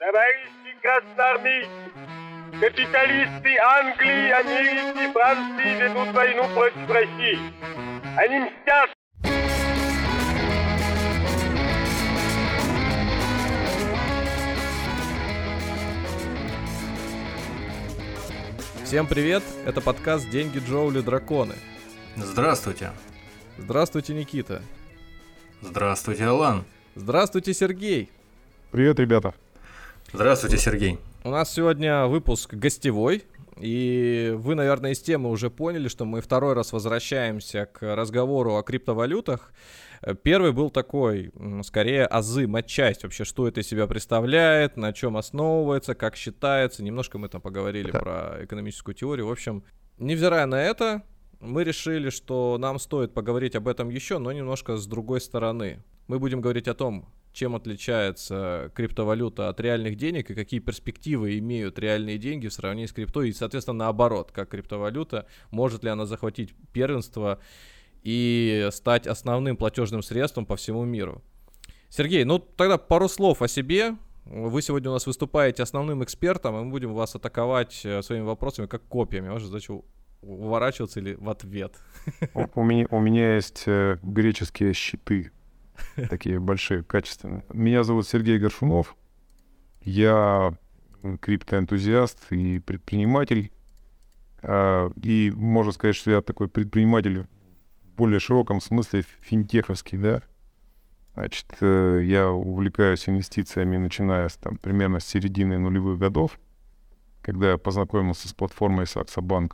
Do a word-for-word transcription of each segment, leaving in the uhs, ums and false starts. Товарищи красноармейцы, капиталисты Англии, Америки, Франции ведут войну против России. Они мстят. Всем привет, это подкаст «Деньги, Джоули, Драконы». Здравствуйте. Здравствуйте, Никита. Здравствуйте, Алан. Здравствуйте, Сергей. Привет, ребята. Здравствуйте, Сергей. У нас сегодня выпуск гостевой, и вы, наверное, из темы уже поняли, что мы второй раз возвращаемся к разговору о криптовалютах. Первый был такой, скорее, азы, отчасть вообще, что это из себя представляет, на чем основывается, как считается. Немножко мы там поговорили да. про экономическую теорию. В общем, невзирая на это, мы решили, что нам стоит поговорить об этом еще, но немножко с другой стороны. Мы будем говорить о том, чем отличается криптовалюта от реальных денег и какие перспективы имеют реальные деньги в сравнении с крипто. И, соответственно, наоборот, как криптовалюта, может ли она захватить первенство и стать основным платежным средством по всему миру. Сергей, ну тогда пару слов о себе. Вы сегодня у нас выступаете основным экспертом, и мы будем вас атаковать своими вопросами как копьями. Может, зачем уворачиваться или в ответ? У меня, у меня есть греческие щиты. Такие большие, качественные. Меня зовут Сергей Горшунов. Я криптоэнтузиаст и предприниматель. И можно сказать, что я такой предприниматель в более широком смысле, финтеховский, да. Значит, я увлекаюсь инвестициями, начиная с, там, примерно с середины нулевых годов, когда я познакомился с платформой Saxo Bank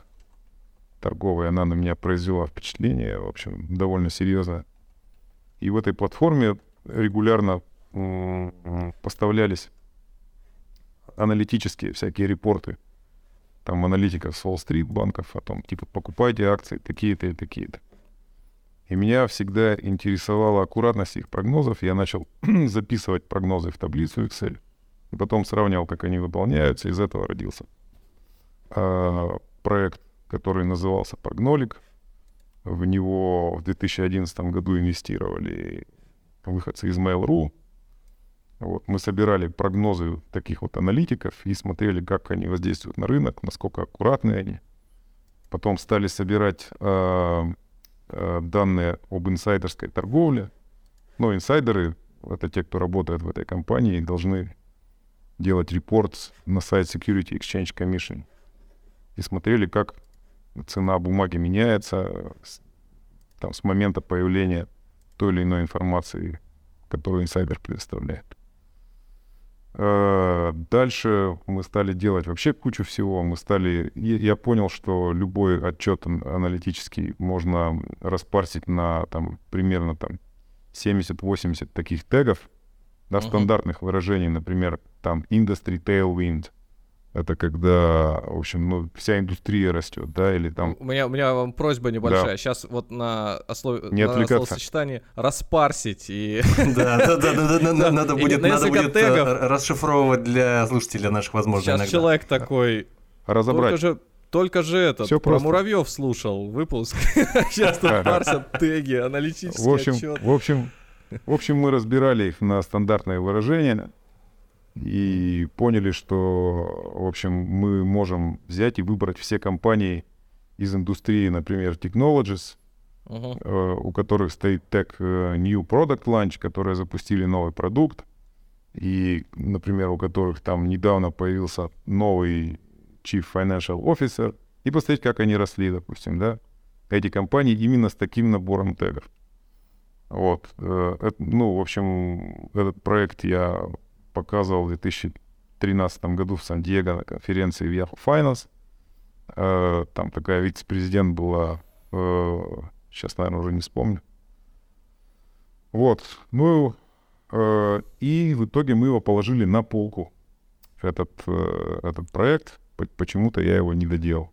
торговой. Она на меня произвела впечатление, в общем, довольно серьезное. И в этой платформе регулярно м- поставлялись аналитические всякие репорты. Там аналитика с Wall Street банков о том, типа, покупайте акции такие-то и такие-то. И меня всегда интересовала аккуратность их прогнозов. Я начал записывать прогнозы в таблицу Excel. И потом сравнивал, как они выполняются. Из этого родился а, проект, который назывался «Прогнолик». В него в две тысячи одиннадцатом году инвестировали выходцы из Mail.ru. Вот. Мы собирали прогнозы таких вот аналитиков и смотрели, как они воздействуют на рынок, насколько аккуратны они. Потом стали собирать э, э, данные об инсайдерской торговле. Но инсайдеры, это те, кто работает в этой компании, должны делать репорт на сайт Security Exchange Commission. И смотрели, как цена бумаги меняется там, с момента появления той или иной информации, которую инсайдер предоставляет. Дальше мы стали делать вообще кучу всего. Мы стали... Я понял, что любой отчет аналитический можно распарсить на там, примерно там, семьдесят-восемьдесят таких тегов, да, uh-huh. стандартных выражений, например, там industry tailwind. Это когда, в общем, ну, вся индустрия растет, да, или там... У меня, у меня вам просьба небольшая. Да. Сейчас вот на, ослов... на словосочетании «распарсить» и... Да-да-да, надо будет расшифровывать для слушателей наших возможностей иногда. Сейчас человек такой... Разобрать. Только же этот, про муравьев слушал выпуск. Сейчас тут парсят теги, аналитический отчет. В общем, мы разбирали их на стандартные выражения. И поняли, что, в общем, мы можем взять и выбрать все компании из индустрии, например, Technologies, uh-huh. э, у которых стоит тег New Product Launch, которые запустили новый продукт, и, например, у которых там недавно появился новый Chief Financial Officer, и посмотреть, как они росли, допустим, да, эти компании именно с таким набором тегов. Вот, э, э, ну, в общем, этот проект я... показывал в две тысячи тринадцатом году в Сан-Диего на конференции в Yahoo Finance. Там такая вице-президент была, сейчас, наверное, уже не вспомню. Вот. Ну и в итоге мы его положили на полку, этот, этот проект. Почему-то я его не доделал.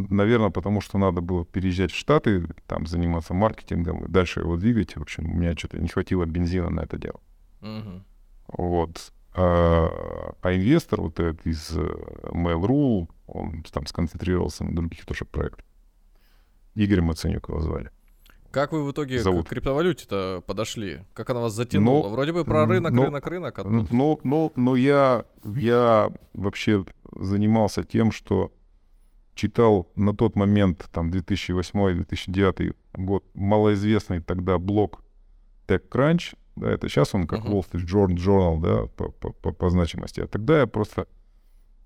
Наверное, потому что надо было переезжать в Штаты, там заниматься маркетингом и дальше его двигать. В общем, у меня что-то не хватило бензина на это дело. Uh-huh. Вот. А, а инвестор вот этот из Mail.ru, он там сконцентрировался на других тоже проектах. Игорь Мацанюк его звали. Как вы в итоге зовут. К криптовалюте-то подошли? Как она вас затянула? Но, Вроде бы про рынок, но, рынок, рынок. Но, но, но, но я, я вообще занимался тем, что читал на тот момент, там, две тысячи восьмой - две тысячи девятый год, малоизвестный тогда блог TechCrunch. Да, это сейчас он как uh-huh. Wall Street Journal, да, по, по, по, по значимости. А тогда я просто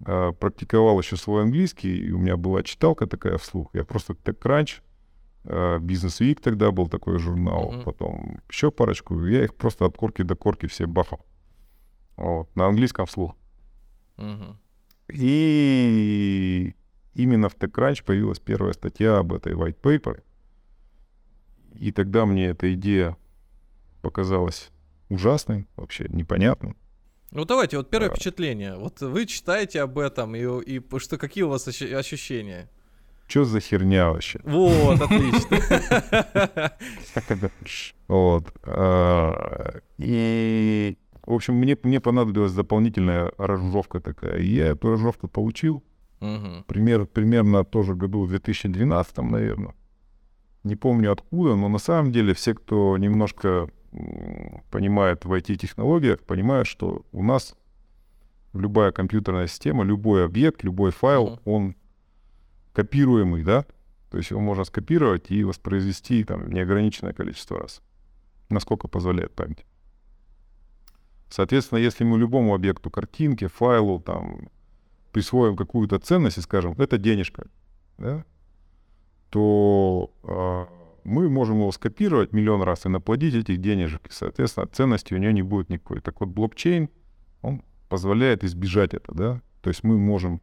э, практиковал еще свой английский, и у меня была читалка такая вслух. Я просто TechCrunch, Business Week тогда был такой журнал, uh-huh. потом еще парочку. Я их просто от корки до корки все бахал. Вот, на английском вслух. Uh-huh. И именно в TechCrunch появилась первая статья об этой white paper. И тогда мне эта идея показалась ужасной, вообще непонятной. Ну давайте, вот первое а... впечатление. Вот вы читаете об этом, и, и что, какие у вас ощущения? Что за херня вообще? Вот, отлично. Вот. И, в общем, мне понадобилась дополнительная разжовка такая. Я эту разжовку получил. Примерно тоже году в две тысячи двенадцатом, наверное. Не помню откуда, но на самом деле все, кто немножко понимает в ай ти-технологиях, понимают, что у нас любая компьютерная система, любой объект, любой файл, он копируемый, да? То есть его можно скопировать и воспроизвести там неограниченное количество раз, насколько позволяет память. Соответственно, если мы любому объекту, картинке, файлу, там, присвоим какую-то ценность и скажем, это денежка, да, то а, мы можем его скопировать миллион раз и наплодить этих денежек, и, соответственно, ценности у нее не будет никакой. Так вот, блокчейн, он позволяет избежать это, да? То есть мы можем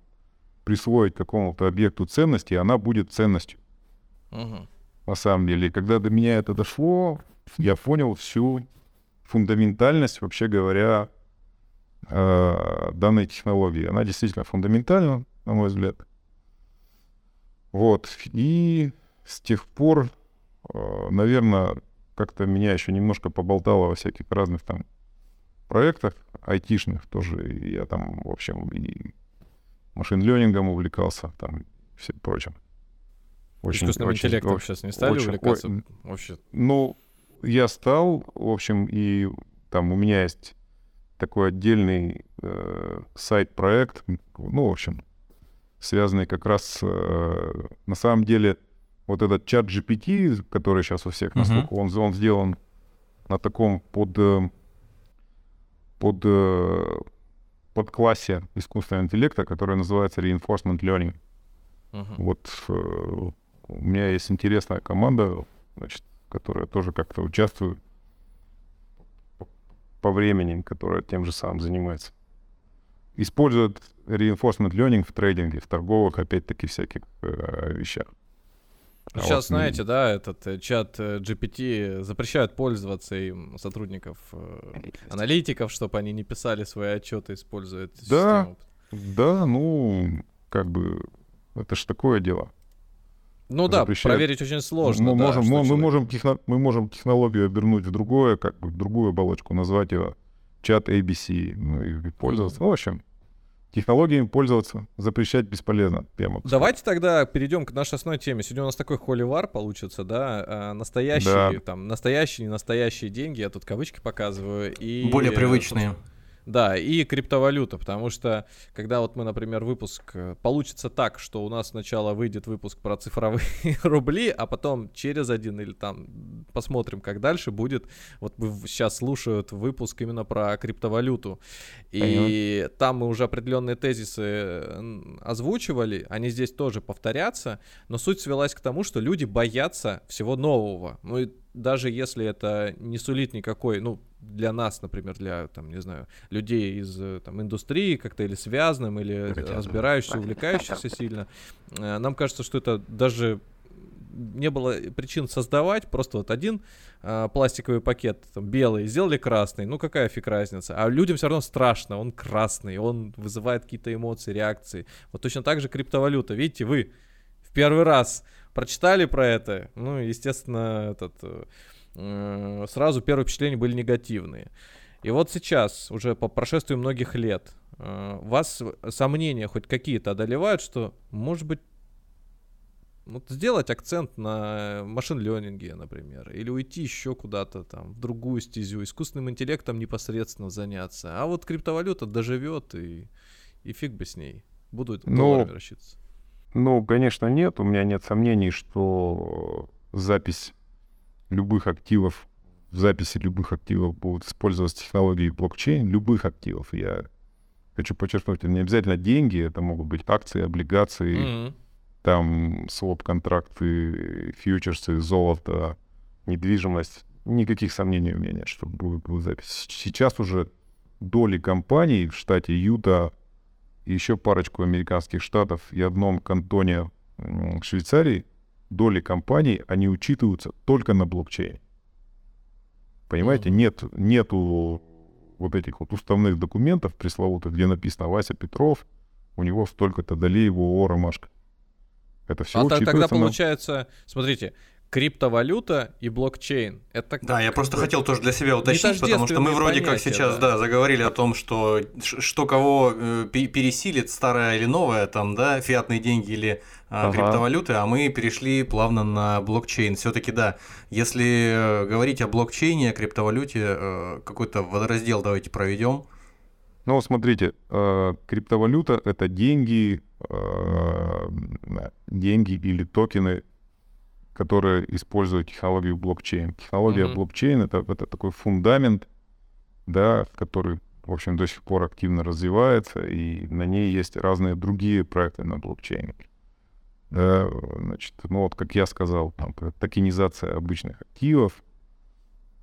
присвоить какому-то объекту ценности, и она будет ценностью. Uh-huh. На самом деле, и когда до меня это дошло, я понял всю фундаментальность, вообще говоря, данной технологии. Она действительно фундаментальна, на мой взгляд. Вот. И с тех пор, наверное, как-то меня еще немножко поболтало во всяких разных там проектах айтишных тоже. Я там, в общем, и машин-лернингом увлекался, там, и всем прочим. Очень, Искусственным очень, интеллектом очень, сейчас не стали очень, увлекаться? Ой, вообще. Ну, я стал, в общем, и там у меня есть такой отдельный э, сайт-проект, ну, в общем, связанный как раз, э, на самом деле, вот этот чат джи пи ти, который сейчас у всех на слуху, он, он сделан на таком под... под подклассе искусственного интеллекта, который называется reinforcement learning. Uh-huh. Вот э, у меня есть интересная команда, значит, которая тоже как-то участвует по времени, которая тем же самым занимается. Используют reinforcement learning в трейдинге, в торговых, опять-таки, всяких э, вещах. Ну, а сейчас, вот, знаете, ну... да, этот чат джи пи ти запрещают пользоваться им сотрудников, э, аналитиков, чтобы они не писали свои отчеты, используя эту систему. Да, ну, как бы, это ж такое дело. Ну запрещают... да, проверить очень сложно. Мы, да, можем, мы, мы, можем техно... мы можем технологию обернуть в другое, как бы в другую оболочку, назвать его чат эй би си, ну, и пользоваться. Ну, в общем... Технологиями пользоваться, запрещать бесполезно. Прямо. Давайте тогда перейдем к нашей основной теме. Сегодня у нас такой холивар получится, да, настоящие, да. там, настоящие, не настоящие деньги, я тут кавычки показываю. И... Более привычные. Да, и криптовалюта, потому что, когда вот мы, например, выпуск... Получится так, что у нас сначала выйдет выпуск про цифровые рубли, а потом через один или там посмотрим, как дальше будет. Вот сейчас слушают выпуск именно про криптовалюту. И Понятно. Там мы уже определенные тезисы озвучивали, они здесь тоже повторятся, но суть свелась к тому, что люди боятся всего нового. Ну и даже если это не сулит никакой, ну, для нас, например, для, там, не знаю, людей из там, индустрии, как-то или связанным, или разбирающихся, увлекающихся сильно, нам кажется, что это даже не было причин создавать, просто вот один а, пластиковый пакет, там, белый, сделали красный, ну какая фиг разница, а людям все равно страшно, он красный, он вызывает какие-то эмоции, реакции. Вот точно так же криптовалюта, видите, вы в первый раз прочитали про это, ну, естественно, этот... сразу первые впечатления были негативные. И вот сейчас, уже по прошествии многих лет, вас сомнения хоть какие-то одолевают, что, может быть, Вот сделать акцент на машин-лернинге, например, или уйти еще куда-то там в другую стезю, искусственным интеллектом непосредственно заняться. А вот криптовалюта доживет, и, и фиг бы с ней. Будут долларами рассчитываться. Ну, конечно, нет. У меня нет сомнений, что запись любых активов, в записи любых активов будут использоваться технологии блокчейн, любых активов. Я хочу подчеркнуть, это не обязательно деньги, это могут быть акции, облигации, mm-hmm. там своп-контракты, фьючерсы, золото, недвижимость. Никаких сомнений у меня нет, что будет, будет запись. Сейчас уже доли компаний в штате Юта и еще парочку американских штатов и одном кантоне Швейцарии, доли компаний, они учитываются только на блокчейне. Понимаете, mm-hmm. нет, нету вот этих вот уставных документов пресловутых, где написано Вася Петров, у него столько-то долей в ООО «Ромашка». Это все а так, тогда получается, на... смотрите, криптовалюта и блокчейн. Это да, я просто хотел тоже для себя уточнить, потому что мы вроде понятия, как сейчас да. да, заговорили о том, что что кого пересилит, старое или новое, там, да, фиатные деньги или ага. криптовалюты, а мы перешли плавно на блокчейн. Все-таки да, если говорить о блокчейне, о криптовалюте, какой-то водораздел давайте проведем. Ну, смотрите, криптовалюта — это деньги, деньги или токены, которые используют технологию блокчейн. Технология mm-hmm. блокчейн — это, это такой фундамент, да, который, в общем, до сих пор активно развивается, и на ней есть разные другие проекты на блокчейне. Да, значит, ну вот, как я сказал, там, токенизация обычных активов,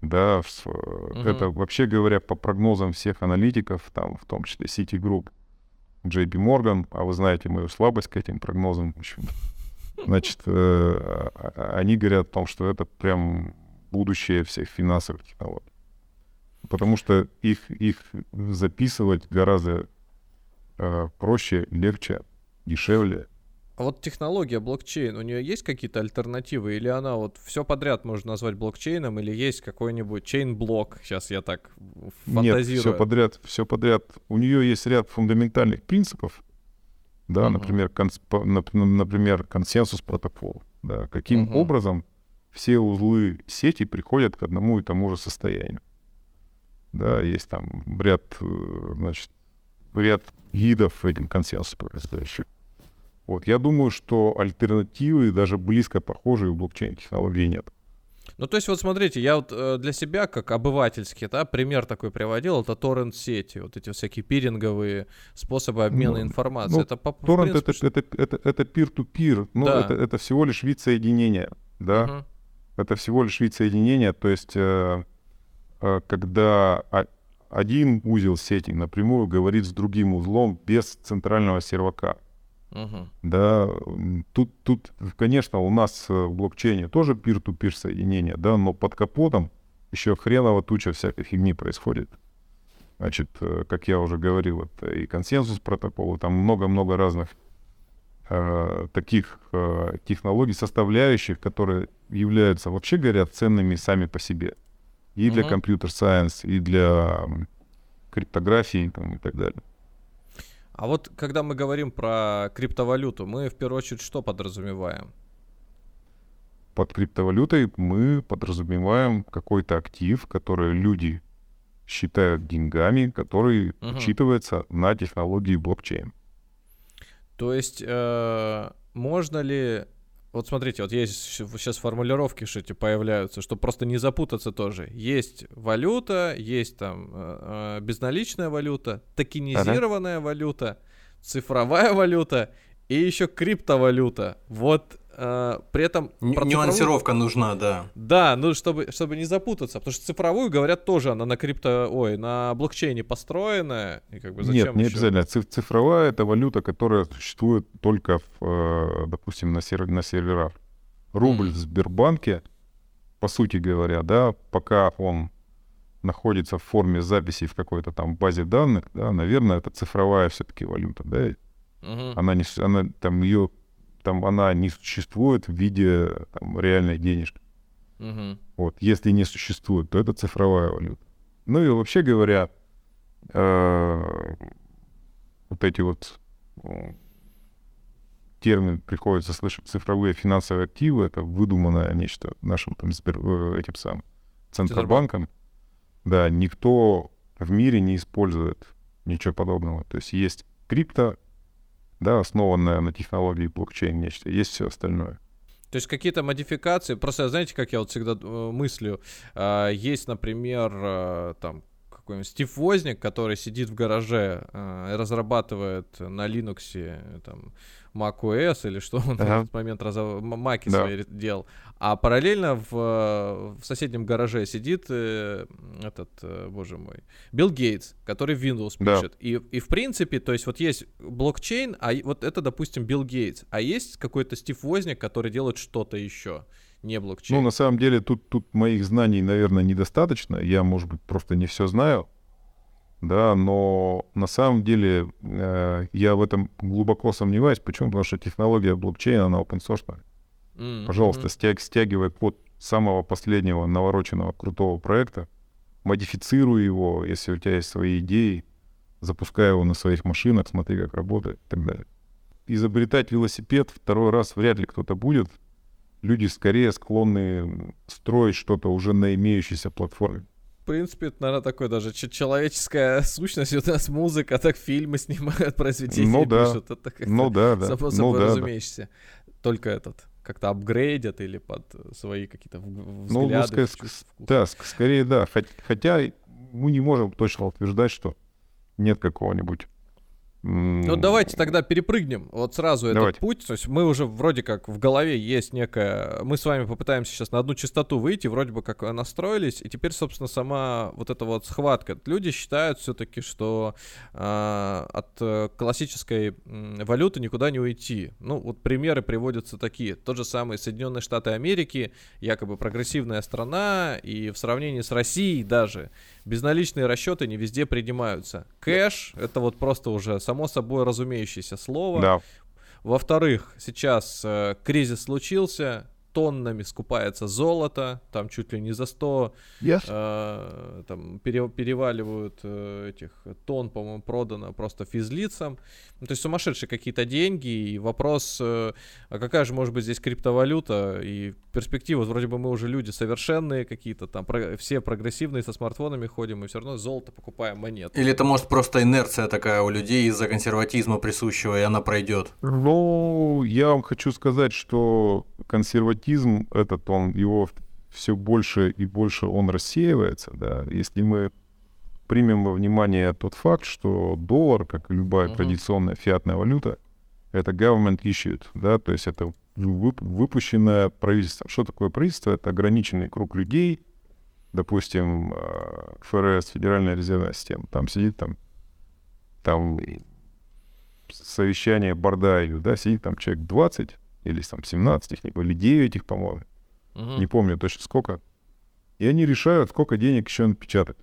да, mm-hmm. это вообще говоря по прогнозам всех аналитиков, там, в том числе City Group, джей пи Morgan, а вы знаете мою слабость к этим прогнозам, в общем, значит, э, они говорят о том, что это прям будущее всех финансовых технологий. Потому что их, их записывать гораздо э, проще, легче, дешевле. А вот технология блокчейн, у нее есть какие-то альтернативы? Или она вот все подряд можно назвать блокчейном? Или есть какой-нибудь чейн-блок? Сейчас я так фантазирую. Нет, все подряд, все подряд. У нее есть ряд фундаментальных принципов. Да, uh-huh. например, конс, например, консенсус протокол. Да, каким uh-huh. образом все узлы сети приходят к одному и тому же состоянию. Да, есть там ряд, значит, ряд гидов этим консенсусом. Вот, я думаю, что альтернативы, даже близко похожие в блокчейн-технологии нет. Ну, то есть, вот смотрите, я вот э, для себя, как обывательский, да, пример такой приводил, это торрент-сети, вот эти всякие пиринговые способы обмена ну, информацией. Ну, это, по, торрент принципу, это, что... это, это, это peer-to-peer, но да. это, это всего лишь вид соединения, да, угу. это всего лишь вид соединения, то есть, э, э, когда один узел сети напрямую говорит с другим узлом без центрального сервака. Uh-huh. Да, тут, тут, конечно, у нас в блокчейне тоже peer-to-peer соединение, да, но под капотом еще хреново туча всякой фигни происходит. Значит, как я уже говорил, это и консенсус протокола, там много-много разных э, таких э, технологий, составляющих, которые являются, вообще говоря, ценными сами по себе. И uh-huh. для компьютер-сайенс, и для криптографии там, и так далее. А вот когда мы говорим про криптовалюту, мы в первую очередь что подразумеваем? Под криптовалютой мы подразумеваем какой-то актив, который люди считают деньгами, который угу. учитывается на технологии блокчейн. То есть э, можно ли... Вот смотрите, вот есть сейчас формулировки, что эти появляются, чтобы просто не запутаться тоже. Есть валюта, есть там безналичная валюта, токенизированная ага. валюта, цифровая валюта и еще криптовалюта. Вот э, при этом... Н- про нюансировка цифровую... нужна, да. Да, ну чтобы, чтобы не запутаться, потому что цифровую, говорят, тоже она на крипто... Ой, на блокчейне построена. И как бы зачем Нет, не еще? Обязательно. Цифровая — это валюта, которая существует только, в, допустим, на, сер... на серверах. Рубль mm. в Сбербанке, по сути говоря, да, пока он находится в форме записи в какой-то там базе данных, да, наверное, это цифровая все-таки валюта, да. Mm-hmm. Она не... Она, там, ее... Там она не существует в виде там, реальной денежки. Угу. Вот, если не существует, то это цифровая валюта. Ну и вообще говоря, вот эти вот термин приходится слышать цифровые финансовые активы, это выдуманное нечто нашим там, этим самым Центробанком. Да, никто в мире не использует ничего подобного. То есть есть крипто, да, основанное на технологии блокчейн, нечто, есть все остальное. То есть какие-то модификации, просто знаете, как я вот всегда мыслю, есть, например, там какой-нибудь Стив Возник, который сидит в гараже, разрабатывает на Linux там macOS или что он uh-huh. на этот момент разоб... маки yeah. свои делал, а параллельно в, в соседнем гараже сидит этот, боже мой, Билл Гейтс, который Windows пишет. Yeah. И, и в принципе, то есть вот есть блокчейн, а вот это, допустим, Билл Гейтс, а есть какой-то Стив Возник, который делает что-то еще, не блокчейн. Ну, на самом деле, тут, тут моих знаний, наверное, недостаточно, я, может быть, просто не все знаю. Да, но на самом деле э, я в этом глубоко сомневаюсь. Почему? Потому что технология блокчейна, она open-source. Mm-hmm. Пожалуйста, стяг, стягивай код самого последнего навороченного крутого проекта, модифицируй его, если у тебя есть свои идеи, запускай его на своих машинах, смотри, как работает и так далее. Изобретать велосипед второй раз вряд ли кто-то будет. Люди скорее склонны строить что-то уже на имеющейся платформе. В принципе, это, наверное, такое даже человеческая сущность. Вот у нас музыка, так фильмы снимают, произведения ну, да. пишут. Это как-то ну, да, да. само собой ну, разумеющееся. Да. Только этот как-то апгрейдят или под свои какие-то взгляды. Ну, ск- ск- да, ск- скорее да. Хотя мы не можем точно утверждать, что нет какого-нибудь... Ну, давайте тогда перепрыгнем вот сразу давайте. этот путь. То есть мы уже вроде как в голове есть некая... Мы с вами попытаемся сейчас на одну частоту выйти, вроде бы как настроились. И теперь, собственно, сама вот эта вот схватка. Люди считают все-таки, что э, от классической валюты никуда не уйти. Ну, вот примеры приводятся такие. Тот же самый Соединенные Штаты Америки, якобы прогрессивная страна, и в сравнении с Россией даже безналичные расчеты не везде принимаются. Кэш — это вот просто уже само собой разумеющееся слово. Да. Во-вторых, сейчас э, кризис случился, тоннами скупается золото, там чуть ли не за сто yes. э, там пере, переваливают э, этих тонн, по-моему, продано просто физлицам. Ну, то есть сумасшедшие какие-то деньги. И вопрос, э, а какая же может быть здесь криптовалюта и перспектива? Вроде бы мы уже люди совершенные какие-то, там про- все прогрессивные, со смартфонами ходим, и все равно золото покупаем, монет. Или это может просто инерция такая у людей из-за консерватизма присущего, и она пройдет? Ну, я вам хочу сказать, что консерватизм этот, он, его все больше и больше он рассеивается, да, если мы примем во внимание тот факт, что доллар, как и любая uh-huh. традиционная фиатная валюта, это government issued, да, то есть это выпущенное правительством. Что такое правительство? Это ограниченный круг людей, допустим, ФРС, Федеральная резервная система, там сидит там, там совещание Бардаю, да, сидит там человек двадцать, или там семнадцать их, или девять их, по-моему. Uh-huh. Не помню точно сколько. И они решают, сколько денег еще напечатать.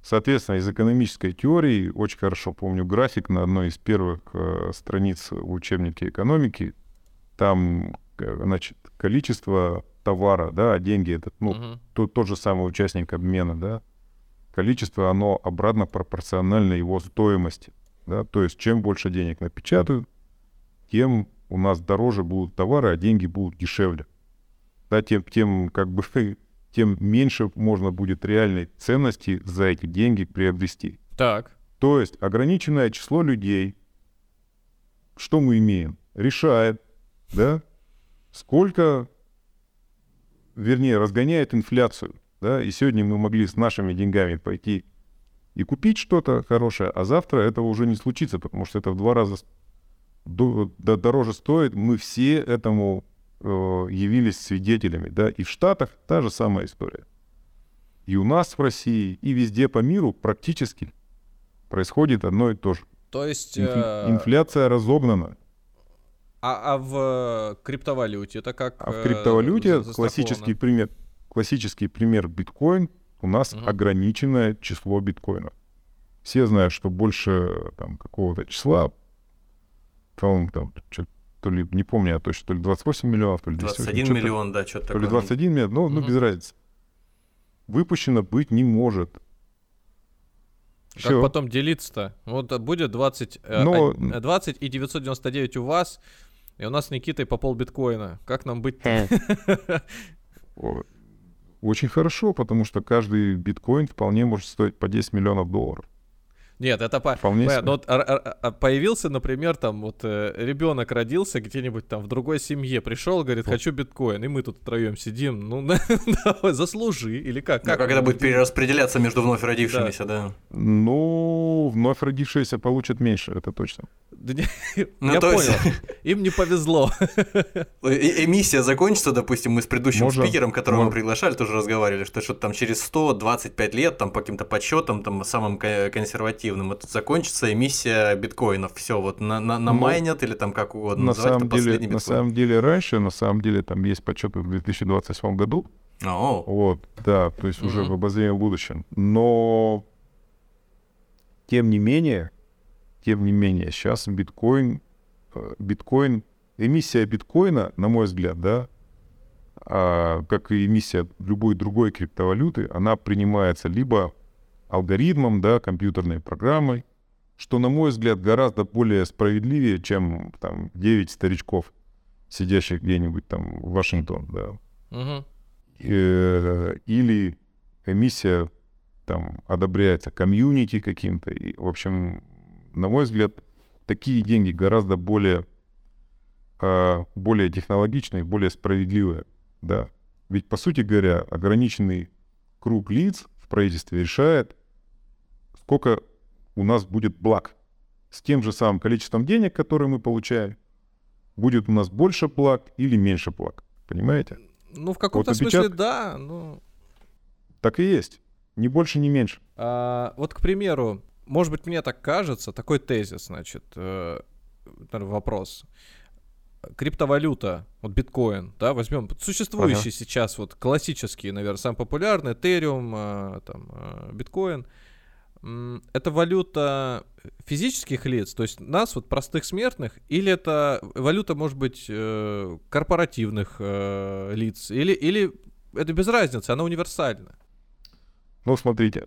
Соответственно, из экономической теории, очень хорошо помню график на одной из первых э, страниц в учебнике экономики, там, значит, количество товара, да, а деньги, это, ну, uh-huh. тот, тот же самый участник обмена, да, количество, оно обратно пропорционально его стоимости, да, то есть чем больше денег напечатают, тем у нас дороже будут товары, а деньги будут дешевле. Да, тем, тем, как бы, тем меньше можно будет реальной ценности за эти деньги приобрести. Так. То есть ограниченное число людей, что мы имеем, решает, да, сколько, вернее, разгоняет инфляцию. Да, и сегодня мы могли с нашими деньгами пойти и купить что-то хорошее, а завтра этого уже не случится, потому что это в два раза... дороже стоит, мы все этому э, явились свидетелями, да, и в Штатах та же самая история. И у нас в России, и везде по миру практически происходит одно и то же. То есть... Инф... Инфляция разогнана. А, а в криптовалюте это как? А в криптовалюте классический пример, классический пример биткоин, у нас угу. ограниченное число биткоинов. Все знают, что больше там, какого-то числа по-моему, там, то ли, не помню, а точно, то ли двадцать восемь миллионов, то ли двадцать один миллион, да, что-то такое. То ли двадцать один миллион, ну, угу. ну, без разницы. Выпущено быть не может. Как Чё? Потом делиться-то? Вот будет двадцать, ну... двадцать и девятьсот девяносто девять у вас, и у нас с Никитой по полбиткоина. Как нам быть-то? Очень хорошо, потому что каждый биткоин вполне может стоить по десять миллионов долларов. Нет, это по... Понятно, вот, а, а, появился, например, там вот э, ребенок родился где-нибудь там в другой семье, пришел, говорит, хочу биткоин, и мы тут втроем сидим, ну давай, заслужи, или как? Как, как это будет перераспределяться между вновь родившимися, да? да? Ну, вновь родившиеся получат меньше, это точно. Да, ну, я то понял, есть... им не повезло. Э- эмиссия закончится, допустим, мы с предыдущим Можно? спикером, которого Можно. мы приглашали, тоже разговаривали, что что-то там через сто двадцать пять лет, там по каким-то подсчетам, там самым консервативным, это закончится эмиссия биткоинов. Все, вот на, на, на ну, майнят или там как угодно. На самом, деле, на самом деле раньше, на самом деле там есть подсчеты в две тысячи двадцать восьмом году. Oh. Вот, да, то есть uh-huh. уже в обозримом будущем. Но тем не менее, тем не менее, сейчас биткоин, биткоин, эмиссия биткоина, на мой взгляд, да, как и эмиссия любой другой криптовалюты, она принимается либо алгоритмом, да, компьютерной программой, что, на мой взгляд, гораздо более справедливее, чем там девять старичков, сидящих где-нибудь там в Вашингтон, да. Угу. Э-э- или эмиссия там одобряется комьюнити каким-то. И, в общем, на мой взгляд, такие деньги гораздо более, э- более технологичные, более справедливые, да. Ведь, по сути говоря, ограниченный круг лиц в правительстве решает, сколько у нас будет благ. С тем же самым количеством денег, которые мы получаем, будет у нас больше благ или меньше благ. Понимаете? Ну, в каком-то вот смысле, да. Но... Так и есть. Ни больше, ни меньше. А, вот, к примеру, может быть, мне так кажется, такой тезис, значит, э, вопрос. Криптовалюта, вот биткоин, да, возьмем существующий ага. сейчас, вот классический, наверное, самый популярный, Ethereum, э, там, э, биткоин. Это валюта физических лиц, то есть нас, вот простых смертных, или это валюта, может быть, корпоративных лиц, или, или это без разницы, она универсальна? Ну, смотрите,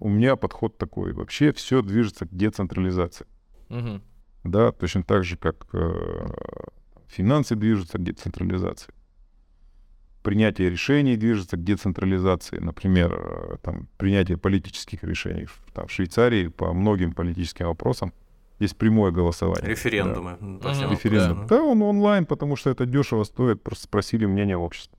у меня подход такой, вообще все движется к децентрализации. Угу. Да, точно так же, как финансы движутся к децентрализации. Принятие решений движется к децентрализации. Например, там, принятие политических решений. Там, в Швейцарии по многим политическим вопросам есть прямое голосование. Референдумы. Да, mm-hmm. Референдум. Mm-hmm. Да, он онлайн, потому что это дешево стоит. Просто спросили мнение общества.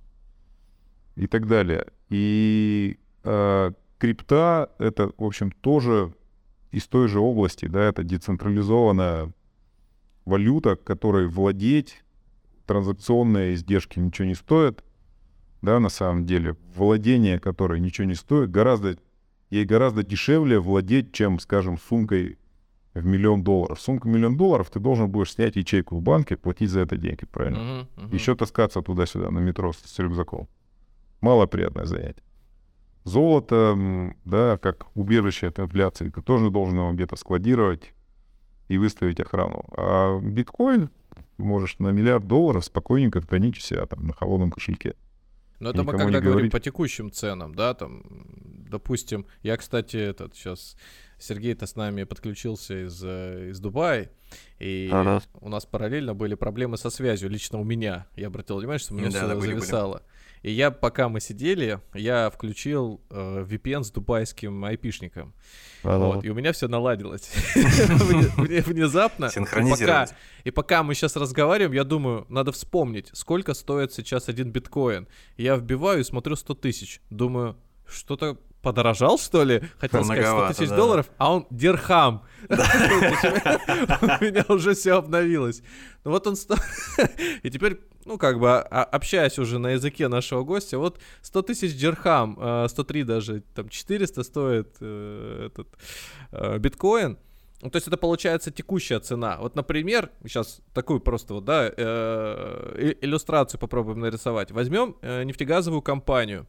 И так далее. И э, крипта, это, в общем, тоже из той же области. Да, это децентрализованная валюта, которой владеть, транзакционные издержки ничего не стоят. Да, на самом деле, владение которой ничего не стоит, гораздо, ей гораздо дешевле владеть, чем, скажем, сумкой в миллион долларов. Сумка в миллион долларов, ты должен будешь снять ячейку в банке, платить за это деньги, правильно? Uh-huh, uh-huh. Еще таскаться туда-сюда на метро с, с рюкзаком. Малоприятное занятие. Золото, да, как убежище от инфляции, ты тоже должен его где-то складировать и выставить охрану. А биткоин можешь на миллиард долларов спокойненько хранить у себя там на холодном кошельке. Но это мы когда говорим по текущим ценам, да, там, допустим, я, кстати, этот сейчас Сергей-то с нами подключился из, из Дубая, и ага. у нас параллельно были проблемы со связью, лично у меня, я обратил внимание, что у меня да, все да, зависало, были. И я, пока мы сидели, я включил э, ви пи эн с дубайским айпишником, вот, и у меня все наладилось внезапно, и пока мы сейчас разговариваем, я думаю, надо вспомнить, сколько стоит сейчас один биткоин, я вбиваю и смотрю сто тысяч, думаю, что-то подорожал, что ли? Хотел сказать сто тысяч да. долларов, а он дирхам. Да. У меня уже все обновилось. Ну вот он... сто... И теперь, ну как бы, общаясь уже на языке нашего гостя, вот сто тысяч дирхам, сто три даже, там четыреста стоит этот биткоин. Ну, то есть это получается текущая цена. Вот, например, сейчас такую просто вот, да, иллюстрацию попробуем нарисовать. Возьмем нефтегазовую компанию.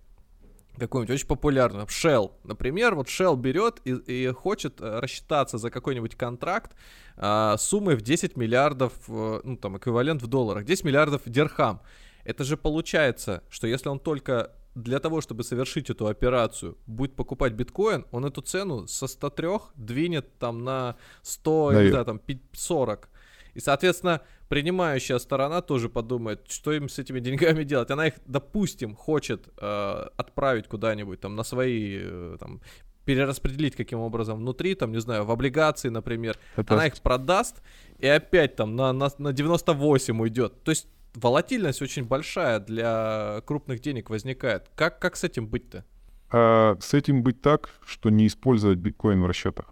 Какую-нибудь очень популярную. Shell, например, вот Shell берет и, и хочет рассчитаться за какой-нибудь контракт а, суммой в десять миллиардов, ну там эквивалент в долларах, десять миллиардов дирхам. Это же получается, что если он только для того, чтобы совершить эту операцию, будет покупать биткоин, он эту цену со сто три двинет там на сто, да, не знаю, там сорок. И, соответственно, принимающая сторона тоже подумает, что им с этими деньгами делать. Она их, допустим, хочет э, отправить куда-нибудь, там, на свои, э, там, перераспределить каким образом внутри, там, не знаю, в облигации, например. Это она их продаст и опять там на, на, на девяносто восемь уйдет. То есть волатильность очень большая для крупных денег возникает. Как, как с этим быть-то? А, с этим быть так, что не использовать биткоин в расчетах.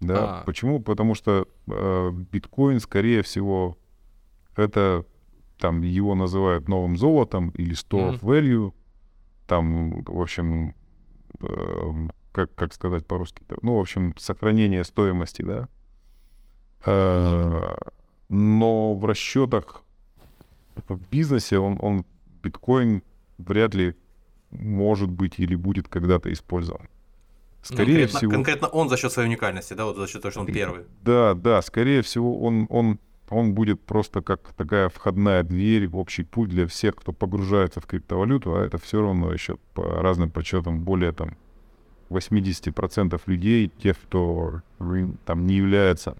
Да, а. Почему? Потому что э, биткоин, скорее всего, это там его называют новым золотом или store mm-hmm. of value. Там, в общем, э, как, как сказать по-русски? Ну, в общем, сохранение стоимости, да. Э, mm-hmm. Но в расчетах в бизнесе он, он биткоин вряд ли может быть или будет когда-то использован. Скорее конкретно, всего... конкретно он за счет своей уникальности, да, вот за счет того, что он первый. Да, да, скорее всего, он, он, он будет просто как такая входная дверь, общий путь для всех, кто погружается в криптовалюту, а это все равно еще по разным подсчетам более там восемьдесят процентов людей, тех, кто там не является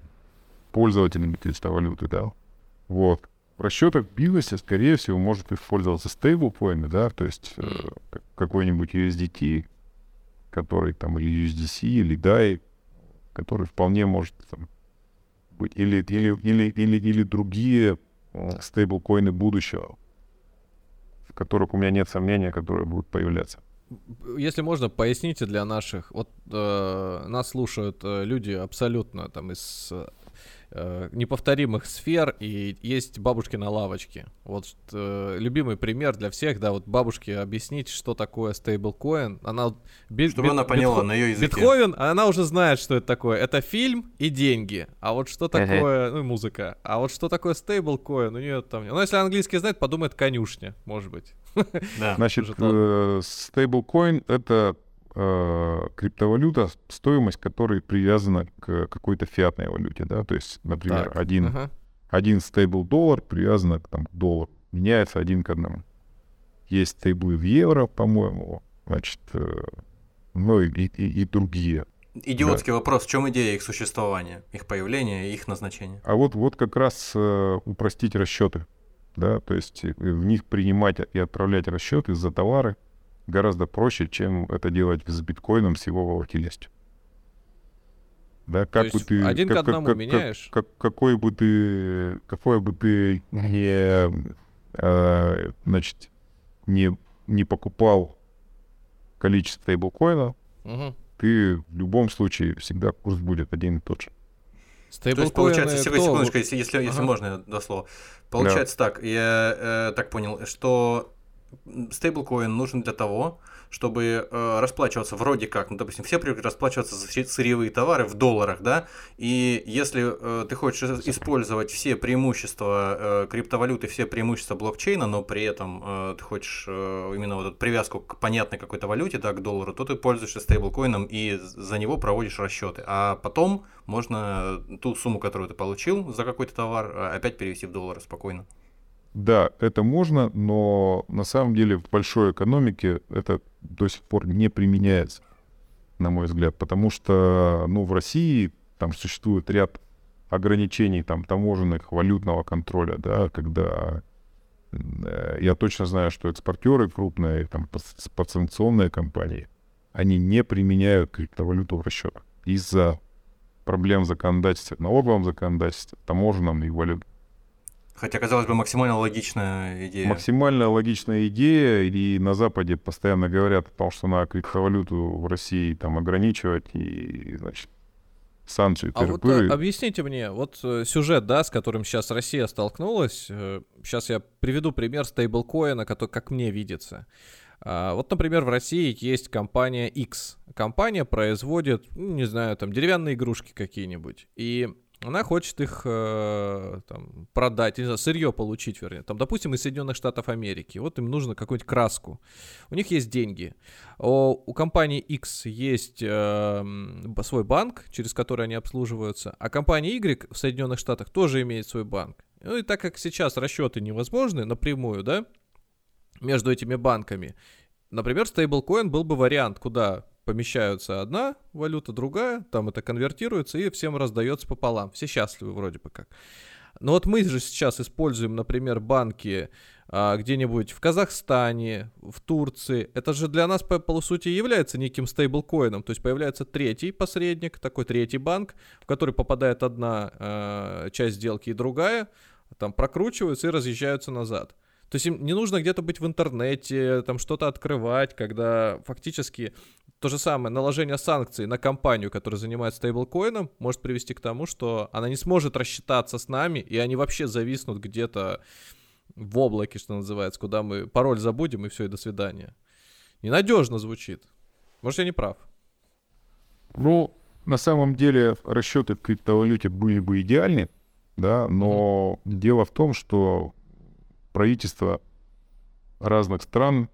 пользователями криптовалюты, да. Вот. В расчетах в бизнесе, скорее всего, может использоваться стейблкоины, да, то есть э, какой-нибудь ю эс ди ти, который там или ю эс ди си, или дай, который вполне может там быть, или, или, или, или, или другие стейблкоины будущего, в которых у меня нет сомнения, которые будут появляться. Если можно, поясните для наших. Вот э, нас слушают э, люди абсолютно там из э, неповторимых сфер, и есть бабушки на лавочке. Вот э, любимый пример для всех, да, вот бабушке объяснить, что такое стейблкоин. Она, бит, Чтобы бит, она поняла битхо, на ее языке. Битховен, она уже знает, что это такое. Это фильм и деньги. А вот что такое, uh-huh. ну и музыка. А вот что такое стейблкоин, у нее там... Ну, если английский знает, подумает конюшня, может быть. Значит, стейблкоин — это криптовалюта, стоимость которой привязана к какой-то фиатной валюте, да, то есть, например, один... Один стейбл-доллар привязан к там, доллару, меняется один к одному. Есть стейблы в евро, по-моему, значит, э, ну и, и, и другие. Идиотский да. вопрос, в чем идея их существования, их появления и их назначения? А вот, вот как раз э, упростить расчеты, да, то есть в них принимать и отправлять расчеты за товары гораздо проще, чем это делать с биткоином с его волатильностью. Да, как бы ты, один как, к одному как, меняешь? Как, как, какой бы ты, какой бы ты не, а, значит, не, не покупал количество стейблкоина, угу. ты в любом случае всегда курс будет один и тот же. Стейблкоины, то есть получается, Сергей, кто... секундочку, если, если, ага. если можно до слова. Получается да. так, я э, так понял, что стейблкоин нужен для того, чтобы э, расплачиваться вроде как, ну, допустим, все привыкли расплачиваться за сырьевые товары в долларах, да, и если э, ты хочешь использовать все преимущества э, криптовалюты, все преимущества блокчейна, но при этом э, ты хочешь э, именно вот эту привязку к понятной какой-то валюте, да, к доллару, то ты пользуешься стейблкоином и за него проводишь расчеты, а потом можно ту сумму, которую ты получил за какой-то товар, опять перевести в доллары спокойно. Да, это можно, но на самом деле в большой экономике это до сих пор не применяется, на мой взгляд, потому что, ну, в России там существует ряд ограничений там таможенных, валютного контроля, да, когда э, я точно знаю, что экспортеры крупные, там, подсанкционные компании, они не применяют криптовалюту в расчетах из-за проблем в законодательстве, налоговом законодательстве, таможенном и валютном. Хотя, казалось бы, максимально логичная идея. Максимально логичная идея, и на Западе постоянно говорят о том, что надо криптовалюту в России там ограничивать, и, значит, санкции. А вот объясните мне, вот сюжет, да, с которым сейчас Россия столкнулась, сейчас я приведу пример стейблкоина, который, как мне видится. Вот, например, в России есть компания X. Компания производит, не знаю, там, деревянные игрушки какие-нибудь, и... Она хочет их э, там, продать, не знаю, сырье получить, вернее. Там, допустим, из Соединенных Штатов Америки. Вот им нужно какую-нибудь краску. У них есть деньги. О, у компании X есть э, свой банк, через который они обслуживаются. А компания Y в Соединенных Штатах тоже имеет свой банк. Ну и так как сейчас расчеты невозможны напрямую, да, между этими банками, Например, стейблкоин был бы вариант, куда помещаются одна валюта, другая, там это конвертируется и всем раздается пополам. Все счастливы вроде бы как. Но вот мы же сейчас используем, например, банки а, где-нибудь в Казахстане, в Турции. Это же для нас, по, по сути, является неким стейблкоином. То есть появляется третий посредник, такой третий банк, в который попадает одна а, часть сделки и другая. Там прокручиваются и разъезжаются назад. То есть им не нужно где-то быть в интернете, там что-то открывать, когда фактически то же самое наложение санкций на компанию, которая занимается стейблкоином, может привести к тому, что она не сможет рассчитаться с нами, и они вообще зависнут где-то в облаке, что называется, куда мы пароль забудем, и все, и до свидания. Ненадежно звучит. Может, я не прав? Ну, на самом деле расчеты в криптовалюте были бы идеальны, да, но mm-hmm. дело в том, что правительства разных стран,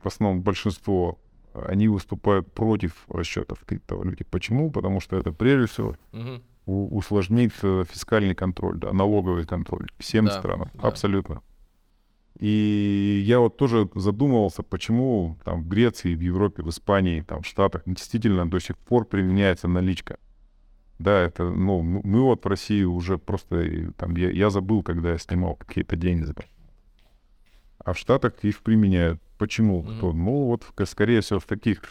в основном большинство, они выступают против расчетов в криптовалюте. Почему? Потому что это прежде всего mm-hmm. у- усложнит фискальный контроль, да, налоговый контроль всем да, странам, да. абсолютно. И я вот тоже задумывался, почему там в Греции, в Европе, в Испании, там в Штатах действительно до сих пор применяется наличка. Да, это, ну, мы вот в России уже просто, там, я, я забыл, когда я снимал какие-то деньги. А в Штатах их применяют. Почему? Mm-hmm. Кто? Ну, вот, скорее всего, в таких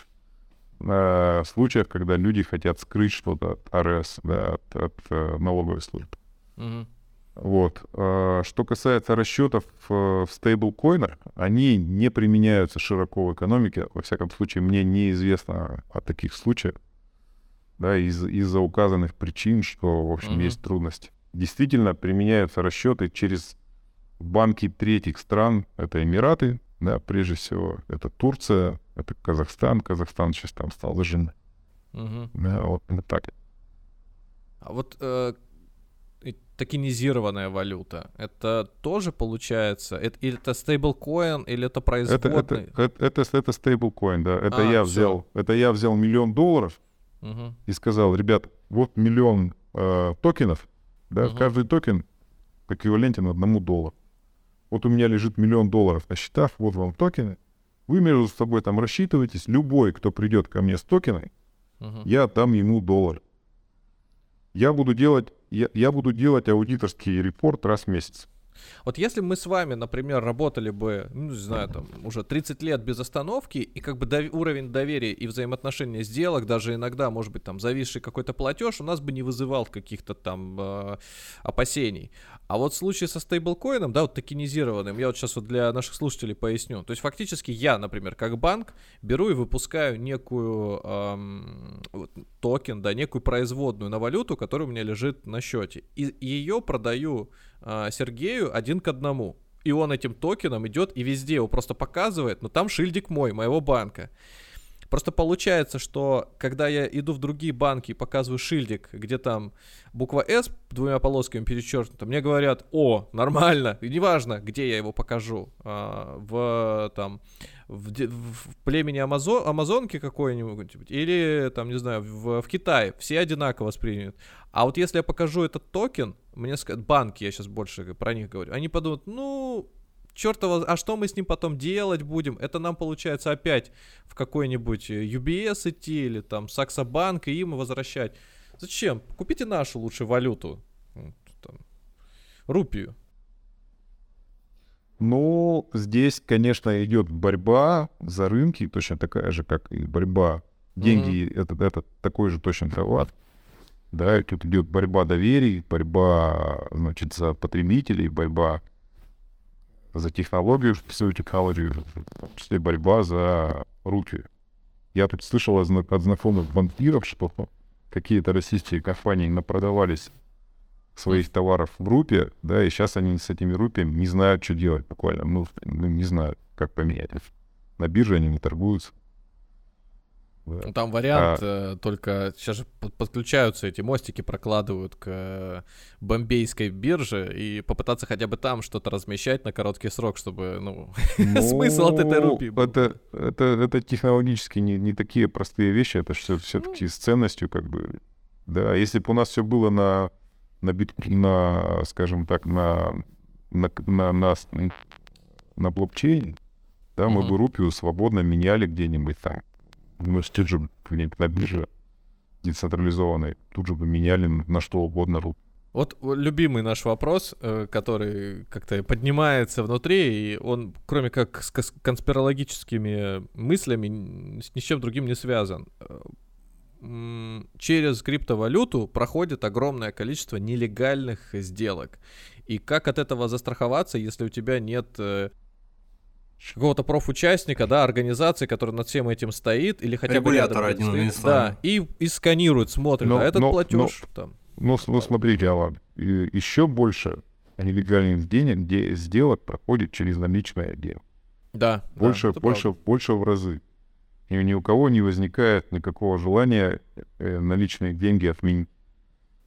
э, случаях, когда люди хотят скрыть что-то от АРС, да, от, от э, налоговой службы. Mm-hmm. Вот. Э, что касается расчетов э, в стейблкоинах, они не применяются широко в экономике. Во всяком случае, мне неизвестно о таких случаях. Да, из- из-за указанных причин, что, в общем, uh-huh. есть трудности. Действительно, применяются расчеты через банки третьих стран. Это Эмираты, да, прежде всего, это Турция, это Казахстан. Казахстан сейчас там стал зажжен. Uh-huh. Да, вот так. А вот э, токенизированная валюта, это тоже получается? Это, или это стейблкоин, или это производный? Это, это, это, это, это стейблкоин, да. Это, а, я взял, это я взял миллион долларов. Uh-huh. И сказал, ребят, вот миллион э, токенов, да, uh-huh. каждый токен эквивалентен одному доллару. Вот у меня лежит миллион долларов на счетах, вот вам токены. Вы между собой там рассчитываетесь. Любой, кто придет ко мне с токенами, uh-huh. я дам ему доллар. Я буду делать, я, я буду делать аудиторский репорт раз в месяц. Вот если мы с вами, например, работали бы, ну, не знаю, там, уже тридцать лет без остановки, и как бы дов- уровень доверия и взаимоотношения сделок, даже иногда, может быть, там, зависший какой-то платеж, у нас бы не вызывал каких-то там э- опасений. А вот в случае со стейблкоином, да, вот токенизированным, я вот сейчас вот для наших слушателей поясню. То есть фактически я, например, как банк, беру и выпускаю некую э- токен, да, некую производную на валюту, которая у меня лежит на счете. И ее продаю Сергею один к одному. И он этим токеном идет и везде его просто показывает, но там шильдик мой, моего банка. Просто получается, что когда я иду в другие банки и показываю шильдик, где там буква S двумя полосками перечеркнута, мне говорят, о, нормально, и неважно, где я его покажу, а, в, там, в, в племени Амазон, Амазонки какой-нибудь, или, там, не знаю, в, в Китае, все одинаково воспринимают. А вот если я покажу этот токен, мне скажут, банки, я сейчас больше про них говорю, они подумают, ну... Чёртова, а что мы с ним потом делать будем? Это нам, получается, опять в какой-нибудь ю би эс идти или там Saxo Bank и им возвращать. Зачем? Купите нашу лучше валюту. Там, рупию. Ну, здесь, конечно, идет борьба за рынки, точно такая же, как и борьба. Деньги mm-hmm. — это, это такой же точно товар. Да, тут идет борьба доверий, борьба, значит, за потребителей, борьба за технологию, всю технологию, в том числе борьба за руки. Я тут слышал от знакомых банкиров, что какие-то российские компании напродавались своих товаров в рупе, да, и сейчас они с этими рупиями не знают, что делать буквально. Ну, не знают, как поменять. На бирже они не торгуются. Да. Там вариант а... только... Сейчас же подключаются эти мостики, прокладывают к бомбейской бирже и попытаться хотя бы там что-то размещать на короткий срок, чтобы, ну, ну смысл от этой рупии был. Это, это, это технологически не, не такие простые вещи, это все, все-таки с ценностью как бы. Да, если бы у нас все было на, на, на скажем так, на, на, на, на, на блокчейн, Да, мы mm-hmm. бы рупию свободно меняли где-нибудь там. Мы же тут же на бирже децентрализованной. Тут же бы меняли на что угодно рупию. Вот любимый наш вопрос, который как-то поднимается внутри, и он, кроме как с конспирологическими мыслями, ни с чем другим не связан. Через криптовалюту проходит огромное количество нелегальных сделок. И как от этого застраховаться, если у тебя нет какого-то профучастника, да, организации, которая над всем этим стоит, или хотя бы рядом стоит, да, и, и сканирует, смотрит, но, а этот но, платеж но... там... Но, но смотрите, Алан, еще больше нелегальных денег, сделок проходит через наличное дело. Да. Больше, да, больше, больше в разы. И ни у кого не возникает никакого желания наличные деньги отменить.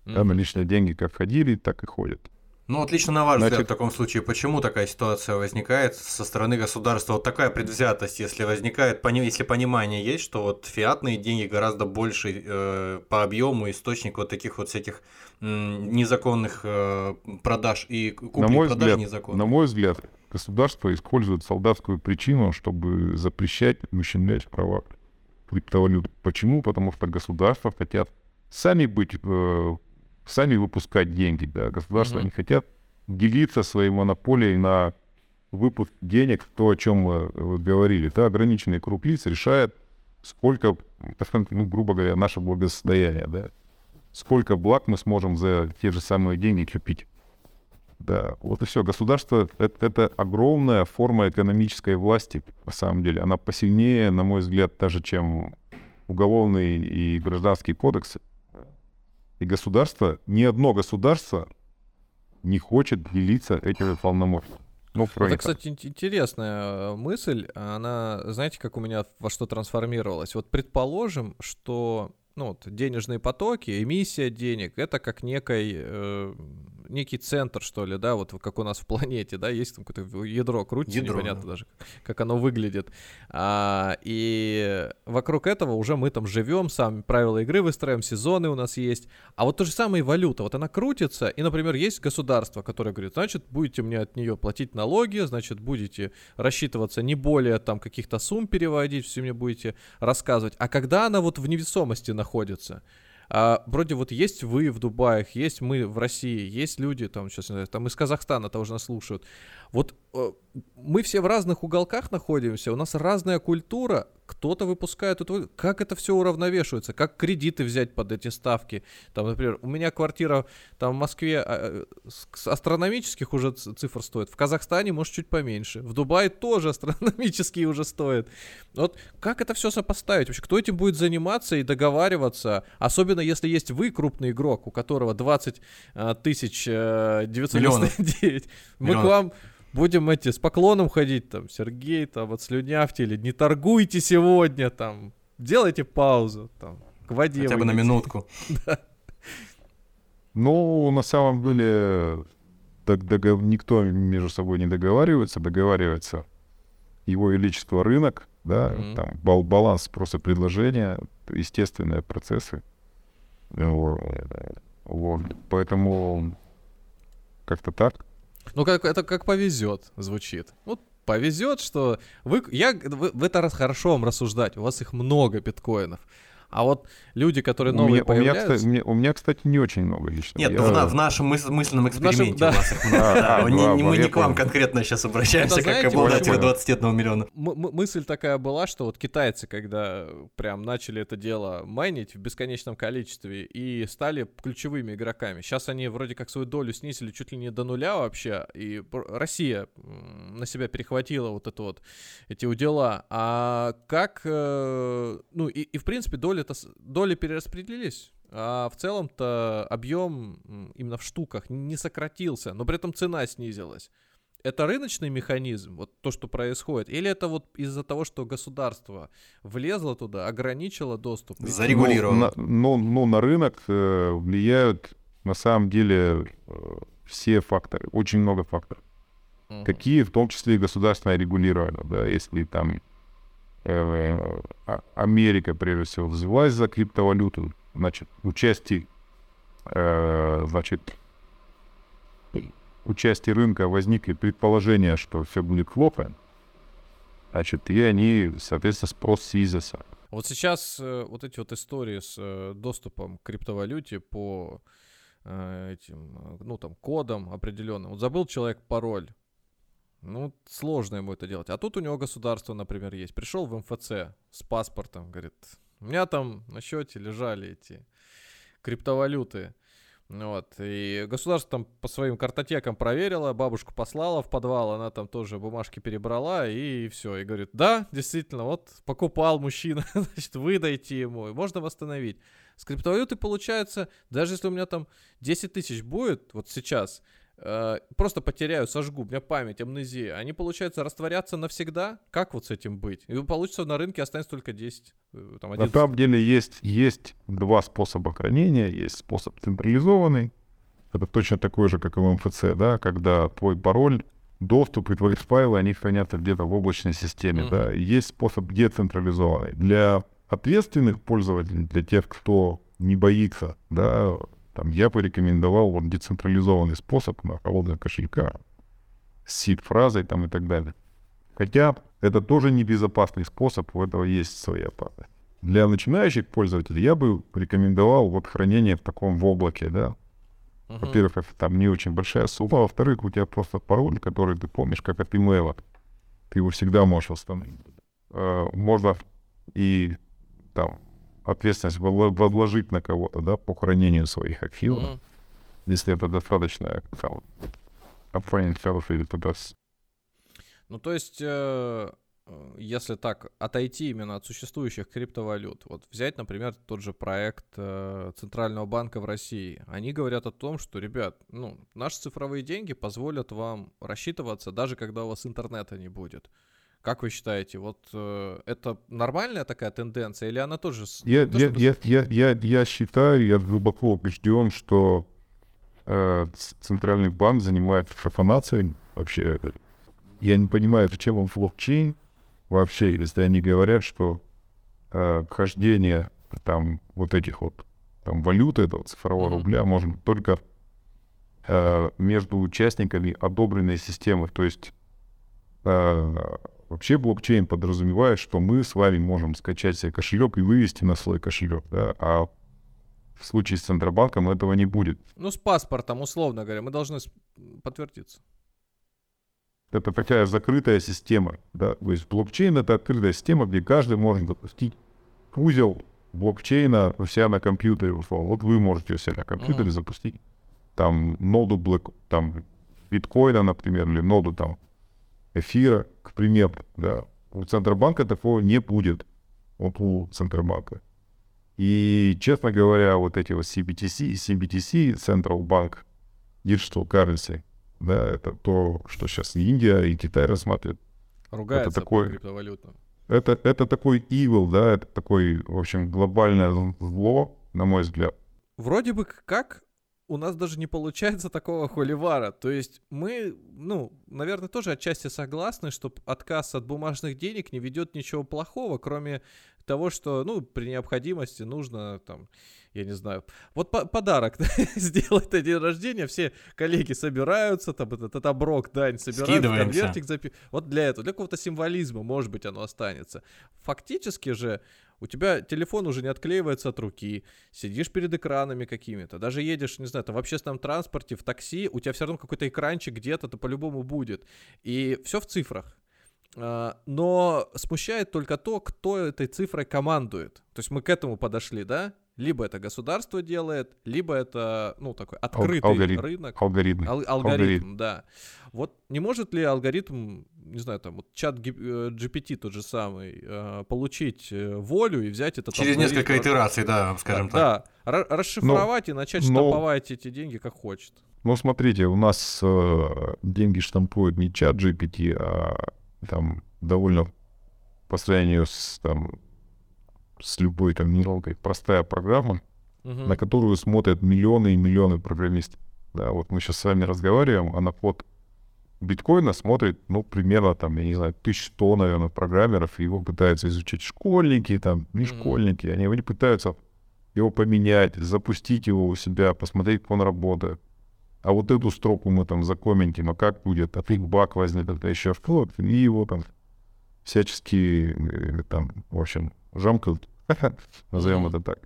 Mm-hmm. Да, наличные деньги как ходили, так и ходят. Ну, отлично, на ваш Значит... взгляд, в таком случае, почему такая ситуация возникает со стороны государства? Вот такая предвзятость, если возникает, если понимание есть, что вот фиатные деньги гораздо больше э, по объему источник вот таких вот всяких м, незаконных э, продаж и купли-продаж незаконных. На мой взгляд, государство использует солдатскую причину, чтобы запрещать, ущемлять права криптовалют. Почему? Потому что государства хотят сами быть... Э, сами выпускать деньги, да, государства mm-hmm. не хотят делиться своей монополией на выпуск денег, то, о чем мы вот говорили, да, ограниченный круг лиц решает, сколько, ну, грубо говоря, наше благосостояние, да, сколько благ мы сможем за те же самые деньги купить, да, вот и все. Государство это, это огромная форма экономической власти, на самом деле, она посильнее, на мой взгляд, даже чем уголовные и гражданские кодексы. И государство, ни одно государство не хочет делиться этими полномочиями. Ну, это, кстати, интересная мысль. Она, знаете, как у меня во что трансформировалась? Вот предположим, что ну, вот, денежные потоки, эмиссия денег, это как некий, э, некий центр, что ли, да, вот как у нас в планете, да, есть там какое-то ядро крутится, ядро, непонятно да. даже, как оно выглядит. А, и вокруг этого уже мы там живем, сами правила игры выстраиваем, сезоны у нас есть. А вот то же самое и валюта, вот она крутится, и, например, есть государство, которое говорит, значит, будете мне от нее платить налоги, значит, будете рассчитываться не более там каких-то сумм переводить, все мне будете рассказывать. А когда она вот в невесомости находится, находится. А, вроде вот есть вы в Дубае, есть мы в России, есть люди там, сейчас, там из Казахстана тоже нас слушают. Вот э, мы все в разных уголках находимся, у нас разная культура, кто-то выпускает эту... Как это все уравновешивается? Как кредиты взять под эти ставки? Там, например, у меня квартира там в Москве э, с астрономических уже цифр стоит, в Казахстане, может, чуть поменьше, в Дубае тоже астрономические уже стоят. Вот как это все сопоставить? Вообще, кто этим будет заниматься и договариваться? Особенно, если есть вы, крупный игрок, у которого двадцать тысяч девятьсот девяносто девять. Мы к вам... Будем эти с поклоном ходить, там, Сергей, там, отслюнявьте, или не торгуйте сегодня, там, делайте паузу, там, к воде. Хотя бы на минутку. Да. Ну, на самом деле, так, догов... никто между собой не договаривается, договаривается его величество рынок, да, mm-hmm. там, бал- баланс спроса предложения, естественные процессы. Вот. Вот. Поэтому как-то так. Ну, как, это как повезет, звучит. Вот повезет, что вы, я, вы, вы это хорошо вам рассуждать, у вас их много биткоинов. А вот люди, которые новые у меня, появляются... У меня, кстати, у, меня, у меня, кстати, не очень много лично. Нет, я... в, в нашем мысленном эксперименте в нашем, да. у вас их много. Да, да, не, мы не к вам конкретно сейчас обращаемся, это, как к обладателю двадцати одного миллиона. М- мысль такая была, что вот китайцы, когда прям начали это дело майнить в бесконечном количестве и стали ключевыми игроками. Сейчас они вроде как свою долю снизили чуть ли не до нуля вообще, и Россия на себя перехватила вот это вот, эти удела. А как... Ну, и, и в принципе, доля Доли, доли перераспределились, а в целом-то объем именно в штуках не сократился, но при этом цена снизилась. Это рыночный механизм, вот то, что происходит, или это вот из-за того, что государство влезло туда, ограничило доступ? Зарегулировало. Но, но, но на рынок влияют на самом деле все факторы, очень много факторов. Угу. Какие, в том числе и государственное регулирование, да, если там... Америка, прежде всего, взялась за криптовалюту, значит, участие, э, значит, участие рынка возникли предположения, что все будет плохо, Значит, и они, соответственно, спрос снизился. Вот сейчас вот эти вот истории с доступом к криптовалюте по этим, ну, там, кодам определенным. Вот забыл человек пароль. Ну, сложно ему это делать. А тут у него государство, например, есть. Пришел в эм эф цэ с паспортом, говорит, у меня там на счете лежали эти криптовалюты. Вот, и государство там по своим картотекам проверило, бабушку послала в подвал, она там тоже бумажки перебрала, и все, и говорит, да, действительно, вот, покупал мужчина, значит, выдайте ему, и можно восстановить. С криптовалюты получается, даже если у меня там десять тысяч будет, вот сейчас, э, просто потеряю, сожгу, у меня память, амнезия, они, получается, растворятся навсегда, как вот с этим быть? И получится, на рынке останется только десять. Там на самом деле есть, есть два способа хранения. Есть способ централизованный. Это точно такой же, как и в эм эф цэ, да, когда твой пароль, доступ и твои файлы, они хранятся где-то в облачной системе. Mm-hmm. Да. Есть способ децентрализованный. Для ответственных пользователей, для тех, кто не боится, да, там, я порекомендовал вот децентрализованный способ на холодных кошельках с сид-фразой там, и так далее. Хотя это тоже небезопасный способ, у этого есть свои опасности. Для начинающих пользователей я бы рекомендовал вот хранение в таком в облаке, да. Uh-huh. Во-первых, там не очень большая сумма, а во-вторых, у тебя просто пароль, который ты помнишь, как от имейла. Ты его всегда можешь восстановить. Можно и там ответственность возложить на кого-то, да, по хранению своих активов, uh-huh. если это достаточно там, или туда. Ну, то есть, э, если так, отойти именно от существующих криптовалют, вот взять, например, тот же проект э, Центрального банка в России, они говорят о том, что, ребят, ну, наши цифровые деньги позволят вам рассчитываться, даже когда у вас интернета не будет. Как вы считаете, вот э, это нормальная такая тенденция, или она тоже... Я, то, я, что... я, я, я, я считаю, я глубоко убежден, что э, Центральный банк занимает профанацией вообще... Я не понимаю, зачем он блокчейн вообще, если они говорят, что э, хождение там вот этих вот там валют, этого цифрового mm-hmm. рубля, можно только э, между участниками одобренной системы. То есть э, вообще блокчейн подразумевает, что мы с вами можем скачать себе кошелек и вывести на свой кошелек, да, а в случае с Центробанком этого не будет. Ну, с паспортом, условно говоря, мы должны подтвердиться. Это такая закрытая система, да, то есть блокчейн — это открытая система, где каждый может запустить узел блокчейна у себя на компьютере. Вот вы можете у себя на компьютере mm-hmm. запустить там ноду блэк, там биткоина, например, или ноду там эфира, к примеру, да. У Центробанка такого не будет, вот у Центробанка. И, честно говоря, вот эти вот си би ти си, си би ти си, Central Bank Digital Currency, да, это то, что сейчас Индия и Китай рассматривают. Ругаются это такой, по криптовалютам. Это, это такой evil, да, это такой, в общем, глобальное зло, на мой взгляд. Вроде бы как у нас даже не получается такого холивара. То есть мы, ну, наверное, тоже отчасти согласны, что отказ от бумажных денег не ведет ничего плохого, кроме того, что, ну, при необходимости нужно, там, я не знаю, вот по- подарок сделать на день рождения, все коллеги собираются, там, этот оброк, дань собираются, конвертик запи... Вот для этого, для какого-то символизма, может быть, оно останется. Фактически же у тебя телефон уже не отклеивается от руки, сидишь перед экранами какими-то, даже едешь, не знаю, там в общественном транспорте, в такси, у тебя все равно какой-то экранчик где-то-то по-любому будет, и все в цифрах. Но смущает только то, кто этой цифрой командует. То есть мы к этому подошли, да? Либо это государство делает, либо это, ну, такой открытый алгоритм, рынок. Алгоритм. Ал- алгоритм, алгоритм, да. Вот не может ли алгоритм, не знаю, там, вот чат джи пи ти тот же самый, получить волю и взять это... Через алгоритм, несколько итераций, да, скажем да, так. Да, расшифровать но, и начать штамповать но, эти деньги как хочет. Ну, смотрите, у нас э, деньги штампуют не чат джи пи ти, а там довольно по сравнению с, там, с любой там нелогой простая программа, uh-huh. на которую смотрят миллионы и миллионы программистов. Да, вот мы сейчас с вами разговариваем, а на код биткоина смотрит, ну, примерно, там, я не знаю, тысяча сто, наверное, программеров, и его пытаются изучить школьники, там, не uh-huh. школьники, они, они пытаются его поменять, запустить его у себя, посмотреть, как он работает. А вот эту строку мы там закомментим, а как будет, а фигбак возьмет, это еще что, и его там всячески там, в общем, жамкают, назовем это так.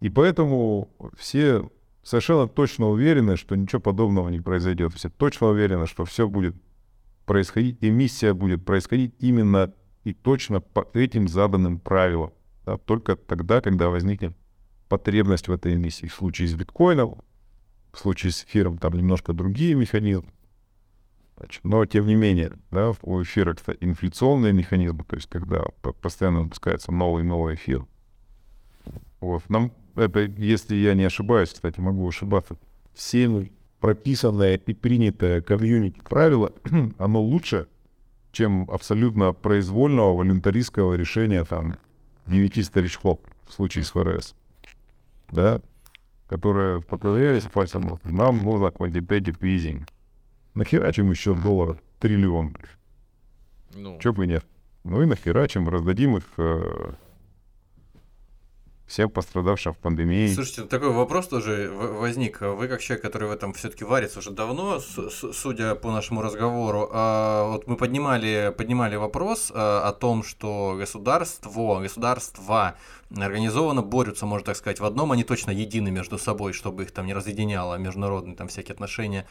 И поэтому все совершенно точно уверены, что ничего подобного не произойдет. Все точно уверены, что все будет происходить, эмиссия будет происходить именно и точно по этим заданным правилам. Да, только тогда, когда возникнет потребность в этой эмиссии. В случае с биткоином, в случае с эфиром там немножко другие механизмы. Значит, но тем не менее, да, у эфира это инфляционные механизмы, то есть когда постоянно выпускается новый новый эфир. Вот. Нам это, если я не ошибаюсь, кстати, могу ошибаться, всеми прописанное и принятое комьюнити правило, оно лучше, чем абсолютно произвольного волюнтаристского решения там девяти старичков в случае с ФРС, да, которые поклялись пальцем, нам нужно quantitative easing. Нахерачим еще доллар триллион. Ну. Чё бы нет. Ну и нахерачим, раздадим их э, всем пострадавшим в пандемии. Слушайте, такой вопрос тоже возник. Вы как человек, который в этом все-таки варится уже давно, с- судя по нашему разговору, э, вот мы поднимали, поднимали вопрос э, о том, что государство, государства организованно борются, можно так сказать, в одном, они точно едины между собой, чтобы их там не разъединяло международные там всякие отношения,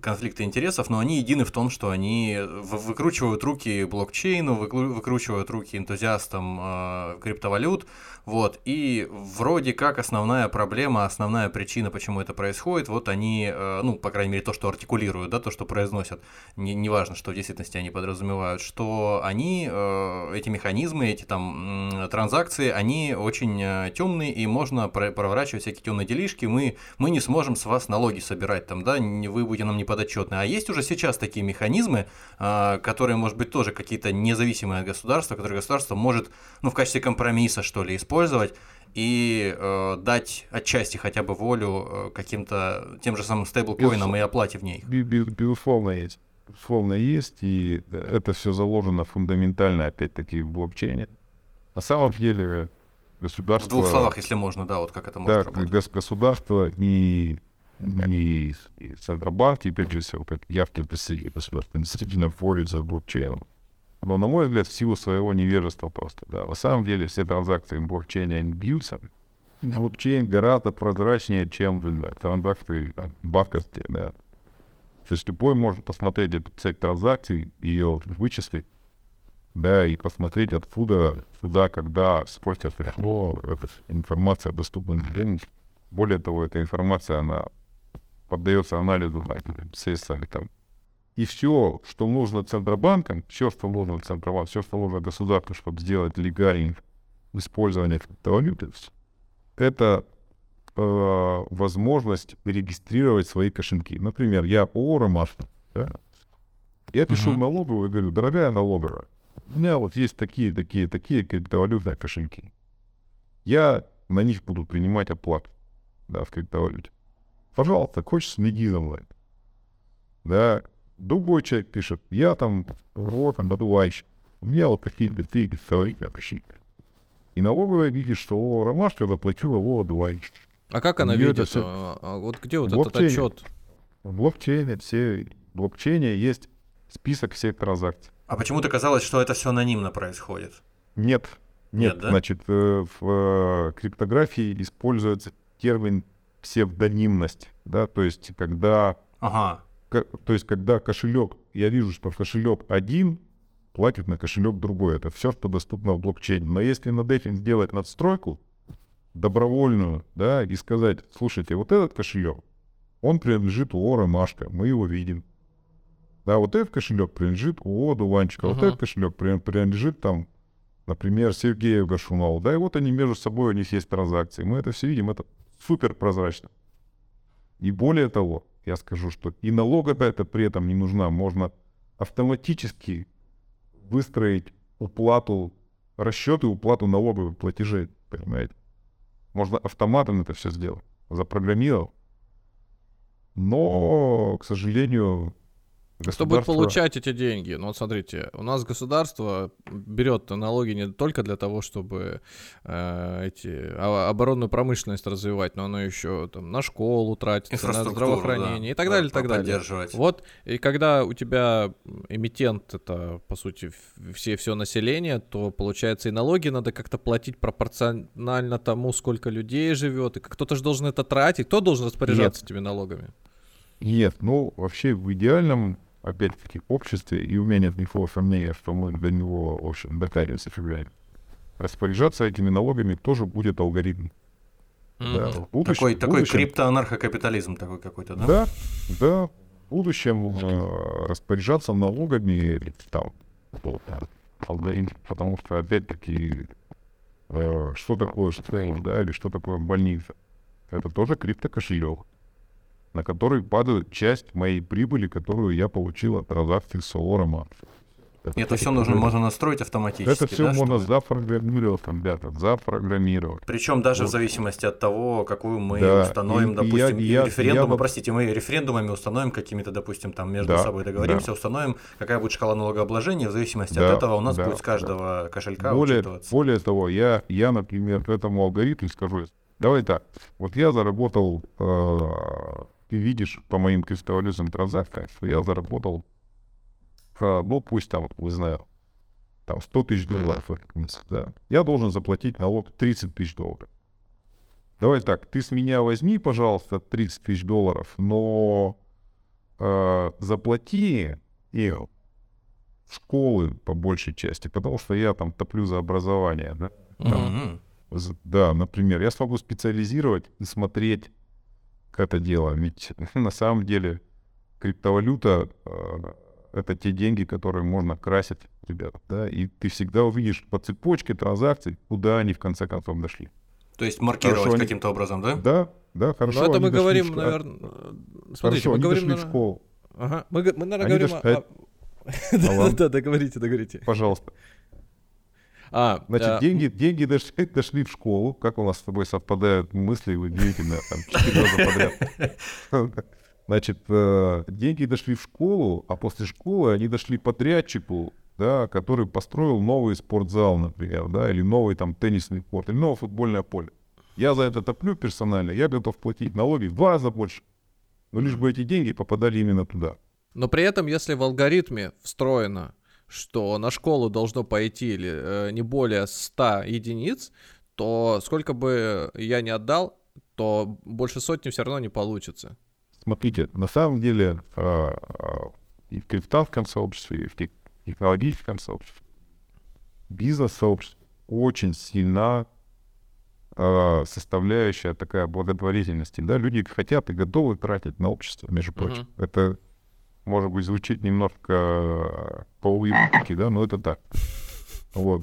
конфликты интересов, но они едины в том, что они выкручивают руки блокчейну, выкручивают руки энтузиастам криптовалют, вот, и вроде как основная проблема, основная причина, почему это происходит, вот они, ну, по крайней мере, то, что артикулируют, да, то, что произносят, не, не важно, что в действительности они подразумевают, что они, эти механизмы, эти там транзакции, они очень темные, и можно проворачивать всякие темные делишки, мы, мы не сможем с вас налоги собирать, там, да, вы будете нам не подотчетны. А есть уже сейчас такие механизмы, которые, может быть, тоже какие-то независимые от государства, которые государство может, ну, в качестве компромисса, что ли, использовать и э, дать отчасти хотя бы волю каким-то тем же самым стейблкоинам и оплате в ней. Безусловно есть. Безусловно есть, и это все заложено фундаментально, опять-таки, в блокчейне. На самом деле государство... В двух словах, если можно, да, вот как это может да, работать. Государство и... И Центробанк, теперь же все, я в Китай действительно борется с блокчейном. Но, на мой взгляд, в силу своего невежества просто. Да. На самом деле все транзакции в блокчейне бьются. Блокчейн гораздо прозрачнее, чем да, транзакции да, банковские. Да. То есть любой может посмотреть эту цепь транзакций, ее вычислить, да, и посмотреть, откуда, куда, когда, сколько пришло, информация доступна. Более того, эта информация, она поддается анализу средствами там. И все, что нужно Центробанкам, все, что нужно Центробанку, все, что нужно государству, чтобы сделать легальное использование криптовалюты, это э, возможность регистрировать свои кошельки. Например, я ООО «Ромаш», да? Я пишу uh-huh. налоговую и говорю, дорогая налоговая, у меня вот есть такие, такие, такие криптовалютные кошельки. Я на них буду принимать оплату. Да, в криптовалюте. Пожалуйста, хочешь, следи за мной. Да, другой человек пишет, я там, вот, там, додувайщик. У меня вот какие-то три криптовалюты кошелька. И налоговая видит, что Ромашка заплатила его додувайщик. А как она видит? Это все... а вот где вот блокчейн. Этот отчет? В блокчейне, все... в блокчейне есть список всех транзакций. А почему-то казалось, что это все анонимно происходит. Нет. Нет, Нет да? Значит, в криптографии используется термин псевдонимность, да, то есть когда, ага. к, то есть когда кошелек, я вижу, что кошелек один платит на кошелек другой, это все, что доступно в блокчейне. Но если над этим сделать надстройку добровольную, да, и сказать, слушайте, вот этот кошелек, он принадлежит ООО «Ромашка», мы его видим, да, вот этот кошелек принадлежит ООО «Дуванчика», ага. вот этот кошелек принадлежит там, например, Сергею Горшунову, да, и вот они между собой, у них есть транзакции, мы это все видим, это супер прозрачно. И более того, я скажу, что и налога-то при этом не нужна. Можно автоматически выстроить уплату, расчеты, уплату налоговых платежей. Понимаете? Можно автоматом это все сделать. Запрограммировал. Но, к сожалению, Государство... Кто будет получать эти деньги? Ну вот смотрите, у нас государство берет налоги не только для того, чтобы э, эти, оборонную промышленность развивать, но оно еще там, на школу тратится, на здравоохранение, да, и так да, далее, и так далее. Вот, и когда у тебя эмитент, это по сути все, все население, то получается и налоги надо как-то платить пропорционально тому, сколько людей живет, и кто-то же должен это тратить, кто должен распоряжаться Нет. этими налогами? Нет, ну вообще в идеальном... опять-таки, обществе, и у меня нет никакого сомнения, что мы до него, в общем, докатимся, фигурально. Распоряжаться этими налогами тоже будет алгоритм. Mm-hmm. Да, будущем, такой такой будущем... криптоанархокапитализм такой какой-то, да? Да, да. В будущем mm-hmm. э, распоряжаться налогами там, вот, алгоритм, потому что, опять-таки, э, что такое штейн, да, или что такое больница, это тоже криптокошелек, на который падает часть моей прибыли, которую я получил от транзакций с Солором. Это, это все нужно, можно настроить автоматически. Это все да, можно чтобы... запрограммировать, ребята, запрограммировать. Причем даже вот. в зависимости от того, какую мы да. установим, и, допустим, я, я, референдумы, я... простите, мы референдумами установим какими-то, допустим, там между да, собой договоримся, да. установим, какая будет шкала налогообложения, в зависимости да, от этого у нас да, будет с каждого да. кошелька более, учитываться. Более того, я, я, например, этому алгоритму скажу, давай так, вот я заработал... Э- Ты видишь по моим криптовалютным транзакциям, что я заработал, ну пусть там, не знаю, там сто тысяч долларов. Да. Я должен заплатить налог тридцать тысяч долларов. Давай так, ты с меня возьми, пожалуйста, тридцать тысяч долларов, но э, заплати и школы по большей части, потому что я там топлю за образование. Да, там, mm-hmm. да, например, я смогу специализировать и смотреть это дело, ведь на самом деле криптовалюта — это те деньги, которые можно красить, ребята, да, и ты всегда увидишь по цепочке транзакций, куда они в конце концов дошли. То есть маркировать хорошо каким-то они... образом, да? Да, да, хорошо. Но это мы говорим, шли... наверное, смотрите, хорошо, мы говорим, наверное... в школу. Ага, мы, мы наверное, они говорим... Дошли... о... Да, да, говорите, договорите. Пожалуйста. А, Значит, а... деньги, деньги дошли, дошли в школу. Как у нас с тобой совпадают мысли, вы удивительно, там, четыре раза подряд. Значит, деньги дошли в школу, а после школы они дошли подрядчику, да, который построил новый спортзал, например, да, или новый там теннисный корт, или новое футбольное поле. Я за это топлю персонально, я готов платить налоги в два раза больше. Но лишь бы эти деньги попадали именно туда. Но при этом, если в алгоритме встроено, что на школу должно пойти или, э, не более сто единиц, то сколько бы я ни отдал, то больше сотни все равно не получится. Смотрите, на самом деле э, э, и в криптовалютном сообществе, и в технологическом сообществе, бизнес-сообществе очень сильна э, составляющая такая благотворительности. Да? Люди хотят и готовы тратить на общество, между прочим. Uh-huh. Это... может быть, звучит немножко по-уебански, да, но это так. Вот.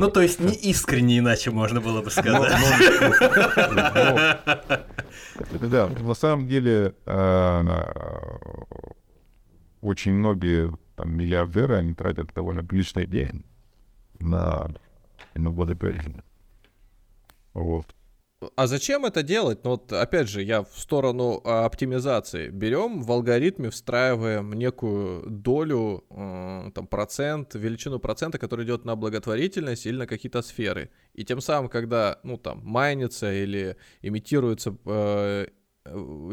Ну, то есть, не искренне иначе можно было бы сказать. Да, на самом деле, очень многие миллиардеры, они тратят довольно приличные деньги на благотворительность. Вот. А зачем это делать? Ну, вот, опять же, я в сторону а, оптимизации. Берем в алгоритме, встраиваем некую долю, э, там, процент, величину процента, который идет на благотворительность или на какие-то сферы. И тем самым, когда, ну, там, майнится или имитируются э,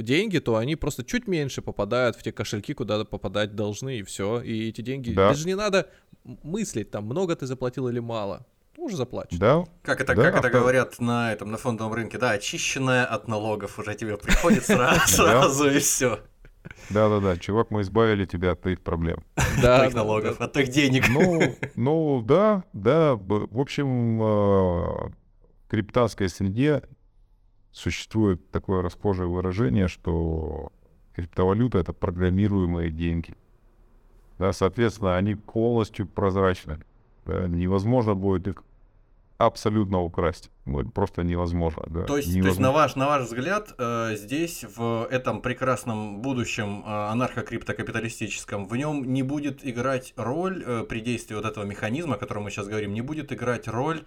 деньги, то они просто чуть меньше попадают в те кошельки, куда попадать должны, и все. И эти деньги... Да. Даже не надо мыслить, там, много ты заплатил или мало. Уже заплачено. Да. Как это, да, как это а говорят да. на, этом, на фондовом рынке, да, очищенная от налогов уже тебе приходит сразу и все. Да-да-да, чувак, мы избавили тебя от твоих проблем. От твоих налогов, от твоих денег. Ну да, да, в общем, в криптовалютной среде существует такое расхожее выражение, что криптовалюта — это программируемые деньги. Соответственно, они полностью прозрачны. Невозможно будет их абсолютно украсть. Вот, просто невозможно. Да. То есть, невозможно. То есть на, ваш, на ваш взгляд, э, здесь, в этом прекрасном будущем э, анархо-криптокапиталистическом, в нем не будет играть роль, э, при действии вот этого механизма, о котором мы сейчас говорим, не будет играть роль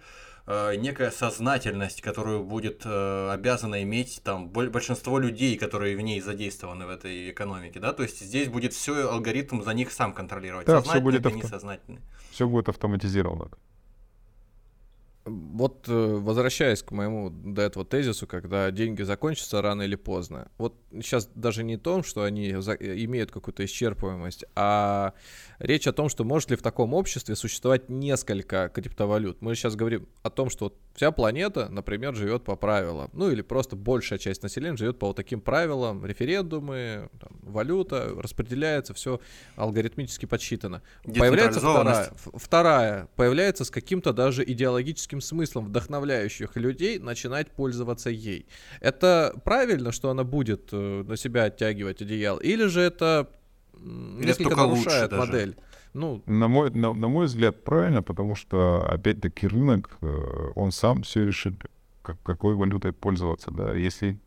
э, некая сознательность, которую будет э, обязана иметь там большинство людей, которые в ней задействованы в этой экономике, да, то есть здесь будет все алгоритм за них сам контролировать, да, сознательный или несознательный. Все будет автоматизировано. Вот возвращаясь к моему до этого тезису, когда деньги закончатся рано или поздно, вот сейчас даже не о том, что они имеют какую-то исчерпываемость, а речь о том, что может ли в таком обществе существовать несколько криптовалют. Мы сейчас говорим о том, что вот вся планета, например, живет по правилам, ну или просто большая часть населения живет по вот таким правилам, референдумы, там, валюта, распределяется, все алгоритмически подсчитано. Появляется вторая, вторая, появляется с каким-то даже идеологическим смыслом вдохновляющих людей начинать пользоваться ей. Это правильно, что она будет на себя оттягивать одеяло, или же это или несколько нарушает модель? Ну, на мой, на, на мой взгляд, правильно, потому что опять-таки рынок, он сам все решит, как, какой валютой пользоваться. Да? Если,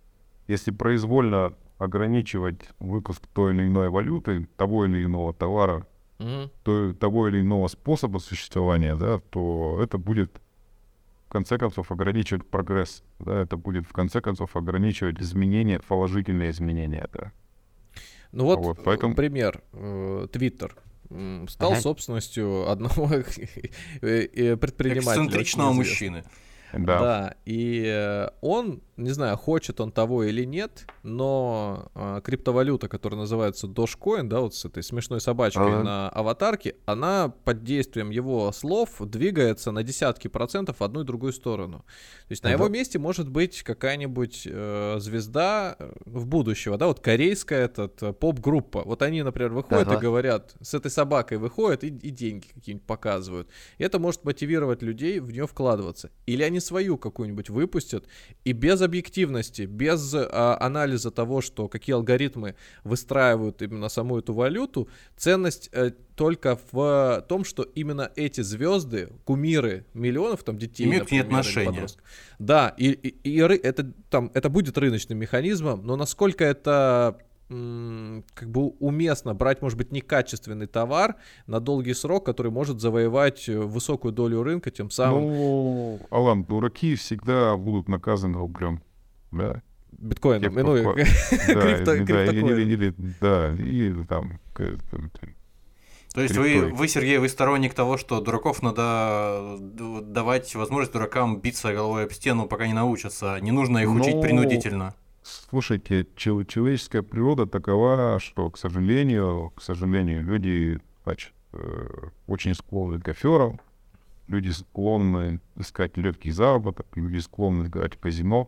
если произвольно ограничивать выпуск той или иной валюты, того или иного товара, угу. то, того или иного способа существования, да, то это будет в конце концов ограничивать прогресс, да, это будет в конце концов ограничивать изменения, положительные изменения, да. Ну вот, вот поэтому... пример, Twitter стал ага. собственностью одного предпринимателя. Эксцентричного мужчины. Да. да, и он, не знаю, хочет он того или нет, но криптовалюта, которая называется Dogecoin, да, вот с этой смешной собачкой ага. на аватарке, она под действием его слов двигается на десятки процентов в одну и другую сторону. То есть ага. на его месте может быть какая-нибудь э, звезда в будущего, да, вот корейская этот, поп-группа. Вот они, например, выходят ага. и говорят, с этой собакой выходят и, и деньги какие-нибудь показывают. И это может мотивировать людей в нее вкладываться. Или они свою какую-нибудь выпустят, и без объективности, без а, анализа того, что какие алгоритмы выстраивают именно саму эту валюту, ценность э, только в том, что именно эти звезды, кумиры миллионов там детей, имеют к ней отношение. Да, и, и, и это, там, это будет рыночным механизмом, но насколько это м- как бы уместно брать, может быть, некачественный товар на долгий срок, который может завоевать высокую долю рынка, тем самым... Ну, Алан, дураки всегда будут наказаны углем. Да. Биткоин, ну, ну, криптокоин. Да, или там... То есть вы, вы, Сергей, вы сторонник того, что дураков надо давать возможность дуракам биться головой об стену, пока не научатся. Не нужно их учить принудительно. Слушайте, человеческая природа такова, что, к сожалению, к сожалению, люди значит, очень склонны к аферам, люди склонны искать легкий заработок, люди склонны играть в казино,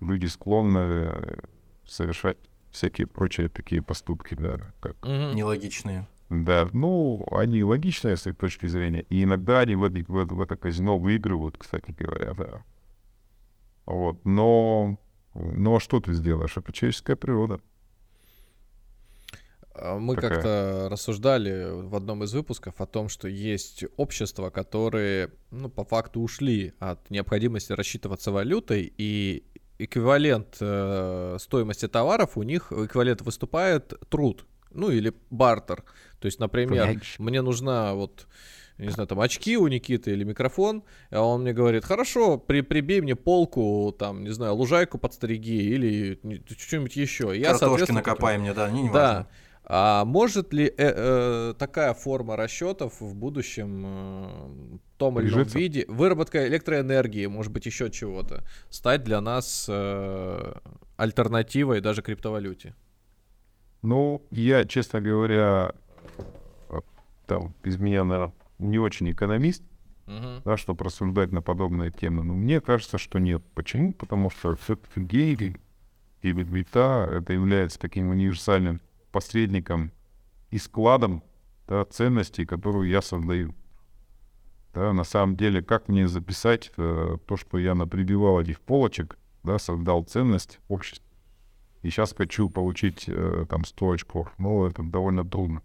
люди склонны совершать всякие прочие такие поступки, да, как... Нелогичные. Да, ну, они логичные с их точки зрения, и иногда они в это, в это казино выигрывают, кстати говоря, да. Вот, но... Ну а что ты сделаешь? Это человеческая природа. Мы Такая. как-то рассуждали в одном из выпусков о том, что есть общества, которые, ну, по факту ушли от необходимости рассчитываться валютой, и эквивалент э, стоимости товаров у них, эквивалент выступает труд, ну или бартер. То есть, например, Франч. мне нужна вот... не знаю, там, очки у Никиты или микрофон, а он мне говорит, хорошо, при, прибей мне полку, там, не знаю, лужайку подстриги или что-нибудь еще. Я, картошки накопай мне, да, не, не да. важно. А может ли э, э, такая форма расчетов в будущем э, в том или ином виде, выработка электроэнергии, может быть, еще чего-то, стать для нас э, альтернативой даже криптовалюте? Ну, я, честно говоря, там, без меня, наверное, не очень экономист, uh-huh. да, чтобы рассуждать на подобные темы. Но мне кажется, что нет. Почему? Потому что все-таки деньги или бита это является таким универсальным посредником и складом, да, ценностей, которую я создаю. Да, на самом деле, как мне записать э, то, что я наприбивал этих полочек, да, создал ценность общества. И сейчас хочу получить э, там сто очков. Ну, это довольно трудно.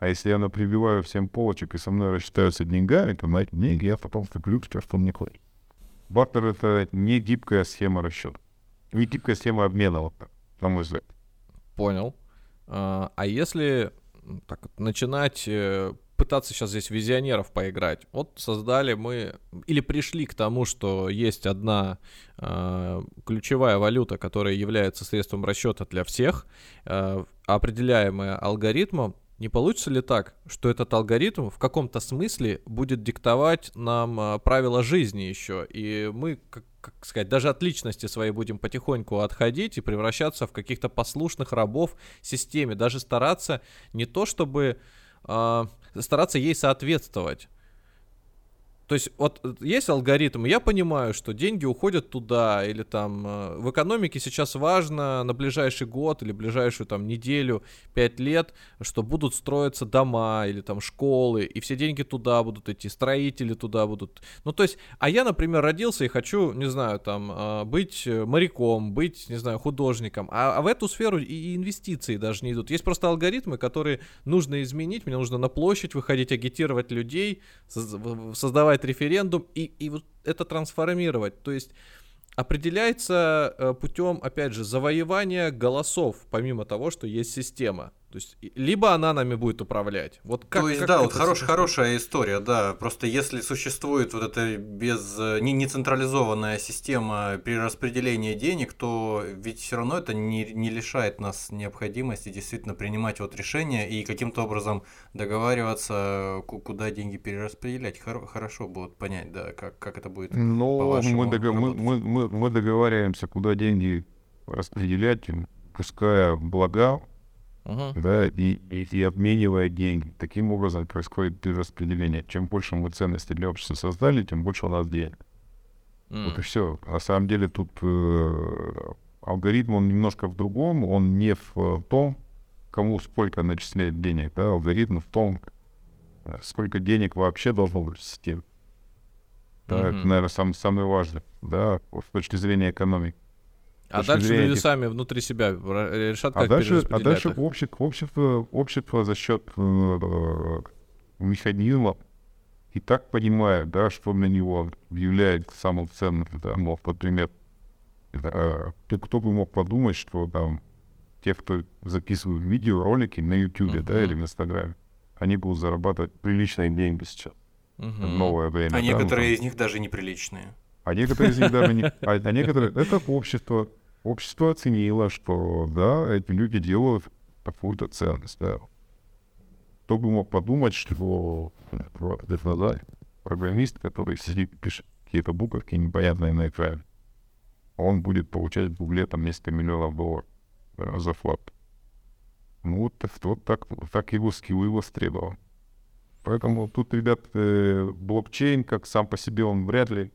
А если я наприбиваю всем полочек и со мной рассчитаются деньгами, то на эти деньги я потом вступлю все, что мне хватит. Бартер — это не гибкая схема расчета. Не гибкая схема обмена, вот так, на мой взгляд. Понял. А если так, начинать пытаться сейчас здесь визионеров поиграть. Вот создали мы, или пришли к тому, что есть одна э, ключевая валюта, которая является средством расчета для всех, э, определяемая алгоритмом. Не получится ли так, что этот алгоритм в каком-то смысле будет диктовать нам э, правила жизни еще, и мы, как, как сказать, даже от личности своей будем потихоньку отходить и превращаться в каких-то послушных рабов системе, даже стараться не то чтобы... Э, стараться ей соответствовать. То есть вот есть алгоритм, я понимаю, что деньги уходят туда, или там в экономике сейчас важно на ближайший год или ближайшую там неделю, пять лет, что будут строиться дома или там школы, и все деньги туда будут идти, строители туда будут. Ну то есть, а я, например, родился и хочу, не знаю, там быть моряком, быть, не знаю, художником, а в эту сферу и инвестиции даже не идут. Есть просто алгоритмы, которые нужно изменить, мне нужно на площадь выходить, агитировать людей, создавать референдум и, и вот это трансформировать. То есть определяется путем, опять же, завоевания голосов, помимо того, что есть система. То есть либо она нами будет управлять. Вот как, то есть, как да, вот хорош, хорошая история, да. Просто если существует вот эта без, не, не централизованная система перераспределения денег, то ведь все равно это не, не лишает нас необходимости действительно принимать вот решения и каким-то образом договариваться, куда деньги перераспределять. Хор, хорошо будет понять, да, как, как это будет. Но мы, догов... мы, мы, мы договариваемся, куда деньги распределять, пуская блага. Uh-huh. Да, и, и, и обменивая деньги. Таким образом происходит перераспределение. Чем больше мы ценностей для общества создали, тем больше у нас денег. Mm. Вот и все. На самом деле тут э, алгоритм, он немножко в другом. Он не в том, кому сколько начисляет денег. Да? Алгоритм в том, сколько денег вообще должно быть в системе. Да, mm-hmm. Это, наверное, сам, самое важное, да, с точки зрения экономики. А дальше люди этих... сами внутри себя решат, а как дальше, перераспределять. А дальше их. Общество, общество, общество за счет э, механизма и так понимает, да, что для него является самым ценным. Да, мол, например, э, кто бы мог подумать, что там те, кто записывают видеоролики на YouTube, uh-huh. да, или в Инстаграме, они будут зарабатывать приличные деньги сейчас. Uh-huh. Новое время. А да, некоторые там... из них даже неприличные. А некоторые из них даже не... А, а некоторые... Это общество. Общество оценило, что, да, эти люди делают какую-то ценность, да. Кто бы мог подумать, что программист, который сидит, пишет какие-то буковки непонятные на экране, он будет получать в Гугле там несколько миллионов долларов за флап. Ну, вот так, так его скиллы его требовало. Поэтому тут, ребят, блокчейн, как сам по себе, он вряд ли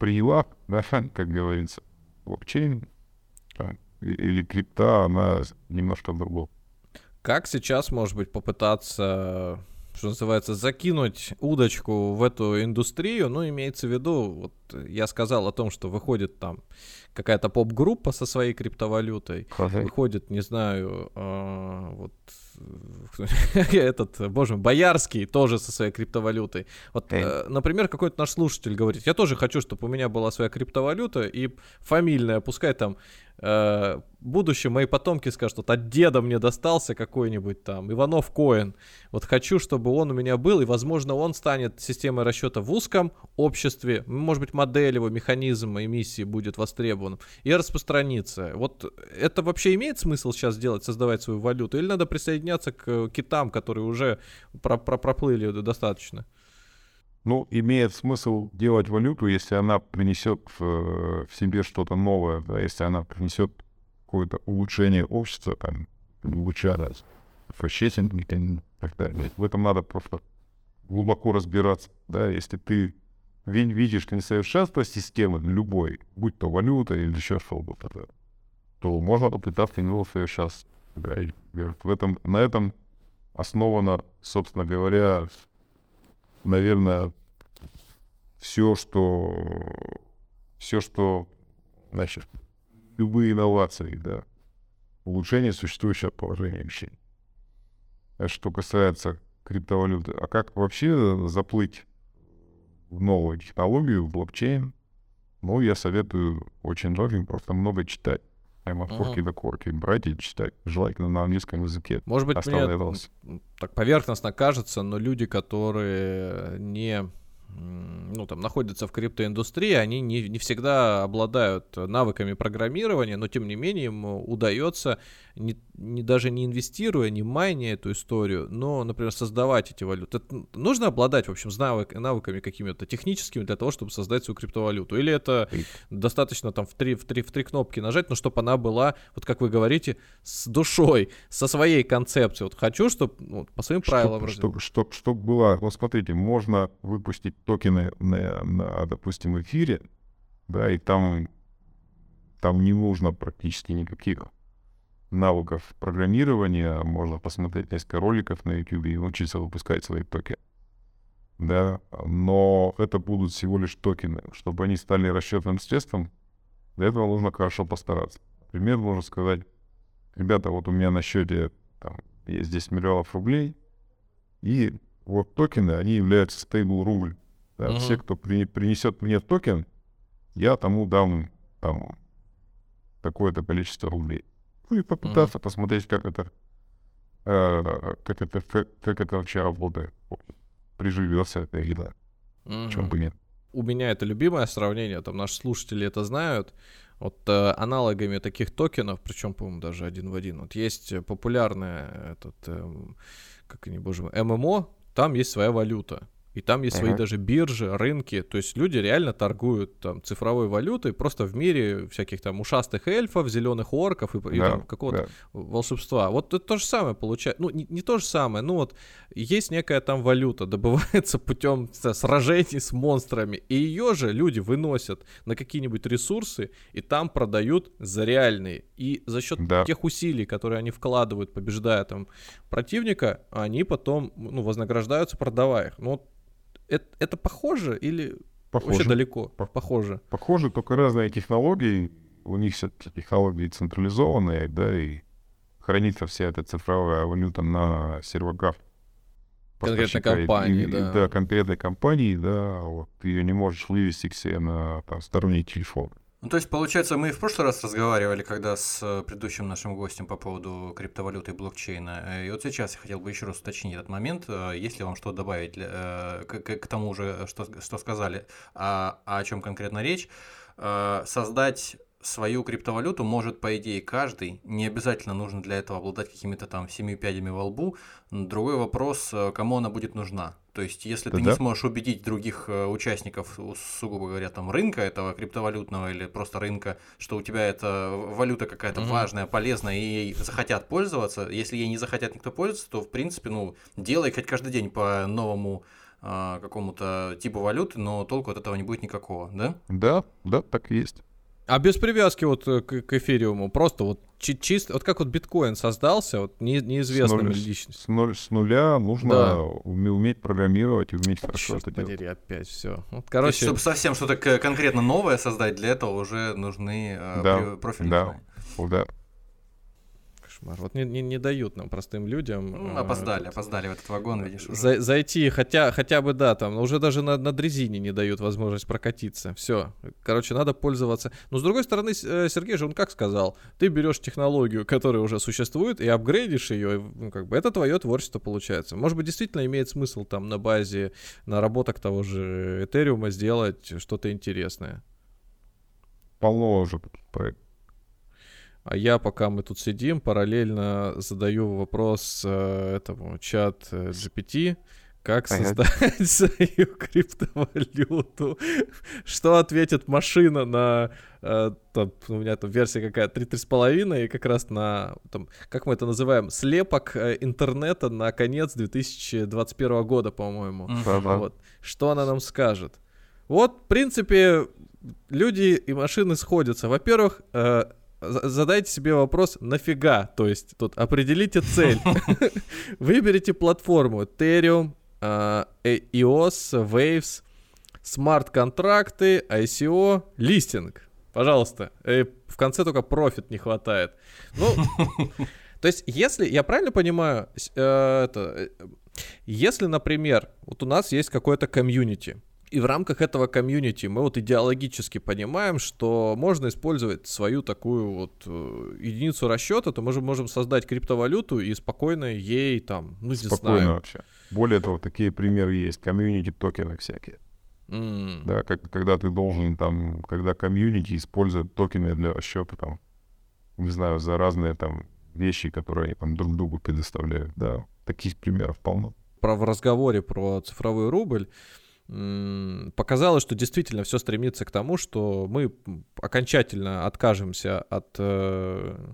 прилаг, да, как говорится, блокчейн да, или крипта, она немножко другого. Как сейчас, может быть, попытаться, что называется, закинуть удочку в эту индустрию? Ну, имеется в виду, вот я сказал о том, что выходит там какая-то поп-группа со своей криптовалютой, ага. выходит, не знаю, э, вот... этот, боже мой, Боярский тоже со своей криптовалютой. Вот, э, например, какой-то наш слушатель говорит, я тоже хочу, чтобы у меня была своя криптовалюта и фамильная, пускай там э, будущее мои потомки скажут, вот от деда мне достался какой-нибудь там Иванов Коэн. Вот хочу, чтобы он у меня был, и, возможно, он станет системой расчета в узком обществе, может быть, модель его, механизм эмиссии будет востребован и распространится. Вот это вообще имеет смысл сейчас делать, создавать свою валюту, или надо присоединиться к китам, которые уже проплыли достаточно? Ну, имеет смысл делать валюту, если она принесет в, в себе что-то новое, да, если она принесет какое-то улучшение общества, там, улучшение, фашизм и так далее. В этом надо просто глубоко разбираться, да, если ты видишь несовершенство системы любой, будь то валюта или еще что-то, то можно попытаться его усовершенствовать. В этом, на этом основано, собственно говоря, наверное, все, что, все, что, значит, любые инновации, да, улучшение существующего положения вещей. Что касается криптовалюты, а как вообще заплыть в новую технологию, в блокчейн? Ну, я советую очень многим просто много читать. Формки до корки брать и читать, желательно на английском языке. Может быть, мне так поверхностно кажется, но люди, которые не, ну, там, находятся в криптоиндустрии, они не, не всегда обладают навыками программирования, но тем не менее им удается, не, не, даже не инвестируя, не майня эту историю, но, например, создавать эти валюты. Это нужно обладать, в общем, навык, навыками какими-то техническими для того, чтобы создать свою криптовалюту? Или это и... достаточно там в три, в, три, в три кнопки нажать, но чтобы она была, вот как вы говорите, с душой, со своей концепцией? Вот хочу, чтобы ну, по своим правилам... Чтобы чтоб, чтоб была... Вот смотрите, можно выпустить токены на, на, допустим, эфире, да, и там, там не нужно практически никаких навыков программирования, можно посмотреть несколько роликов на YouTube и научиться выпускать свои токены, да, но это будут всего лишь токены, чтобы они стали расчетным средством, для этого нужно хорошо постараться. Например, можно сказать, ребята, вот у меня на счете там, есть десять миллионов рублей, и вот токены, они являются стейбл рубль. Да, uh-huh. Все, кто при, принесет мне токен, я тому дам там, такое-то количество рублей. Ну и попытаться uh-huh. посмотреть, как это, э, как это, как, как это вообще работает. Приживется эта еда. Uh-huh. Чего бы нет. У меня это любимое сравнение, там наши слушатели это знают. Вот э, аналогами таких токенов, причем, по-моему, даже один в один. Вот есть популярная этот, э, как они, боже мой, эм эм о, там есть своя валюта. И там есть свои uh-huh. даже биржи, рынки. То есть люди реально торгуют там, цифровой валютой просто в мире всяких там ушастых эльфов, зеленых орков и, yeah, и там, какого-то yeah. волшебства. Вот это то же самое получается. Ну, не, не то же самое, но вот есть некая там валюта, добывается путем сражений с монстрами. И ее же люди выносят на какие-нибудь ресурсы и там продают за реальные. И за счет yeah. тех усилий, которые они вкладывают, побеждая там противника, они потом ну, вознаграждаются, продавая их. Ну, Это, это похоже или похоже. Вообще далеко? Похоже. Похоже, только разные технологии. У них все-таки технологии централизованные, да, и хранится вся эта цифровая валюта на серверах конкретной компании, и, да. И, да, конкретной компании, да, вот, ты ее не можешь вывести к себе на там, сторонний телефон. Ну, то есть, получается, мы в прошлый раз разговаривали, когда с предыдущим нашим гостем по поводу криптовалюты и блокчейна, и вот сейчас я хотел бы еще раз уточнить этот момент, есть ли вам что добавить для, к, к тому же, что, что сказали, а, о чем конкретно речь. Создать свою криптовалюту может, по идее, каждый, не обязательно нужно для этого обладать какими-то там семью пядями во лбу, другой вопрос, кому она будет нужна. То есть, если да, ты не да. сможешь убедить других участников, сугубо говоря, там, рынка этого криптовалютного или просто рынка, что у тебя эта валюта какая-то mm-hmm. важная, полезная, и ей захотят пользоваться, если ей не захотят никто пользоваться, то, в принципе, ну, делай хоть каждый день по новому а, какому-то типу валюты, но толку от этого не будет никакого, да? Да, да, так и есть. А без привязки вот к, к эфириуму, просто вот чи- чисто, вот как вот биткоин создался, вот не, неизвестными личностями. С нуля нужно да. уметь программировать и уметь хорошо это делать. Опять все. Вот, короче... То есть, чтобы совсем что-то конкретно новое создать, для этого уже нужны э, да, профили. Да, да. Кошмар. Вот не, не, не дают нам, простым людям. Ну, опоздали, э, опоздали в этот вагон, видишь. За, зайти, хотя, хотя бы, да, там, уже даже на, на дрезине не дают возможность прокатиться. Все, короче, надо пользоваться. Но, с другой стороны, Сергей же, он как сказал, ты берешь технологию, которая уже существует, и апгрейдишь ее, и, ну, как бы, это твое творчество получается. Может быть, действительно имеет смысл там на базе наработок того же Ethereum сделать что-то интересное. Полно уже проект. А я, пока мы тут сидим, параллельно задаю вопрос э, этому чат э, джи пи ти, как а создать я... свою криптовалюту. Что ответит машина на... Э, там, у меня там версия какая-то три-три с половиной, и как раз на... Там, как мы это называем? Слепок интернета на конец две тысячи двадцать первого года, по-моему. Mm-hmm. Вот. Что она нам скажет? Вот, в принципе, люди и машины сходятся. Во-первых... Э, задайте себе вопрос, нафига? То есть тут определите цель. Выберите платформу Ethereum, э, iOS, Waves, смарт-контракты, ай си о, листинг. Пожалуйста. И в конце только профит не хватает. Ну, то есть если, я правильно понимаю, э, это, если, например, вот у нас есть какое-то комьюнити, и в рамках этого комьюнити мы вот идеологически понимаем, что можно использовать свою такую вот единицу расчета, то мы же можем создать криптовалюту и спокойно ей там, ну не знаю. Спокойно вообще. Более того, такие примеры есть, комьюнити токены всякие. Mm. Да, как, когда ты должен там, когда комьюнити использует токены для расчета там, не знаю, за разные там вещи, которые они там друг другу предоставляют. Да, таких примеров полно. Про, в разговоре про цифровой рубль м- показалось, что действительно все стремится к тому, что мы окончательно откажемся от э-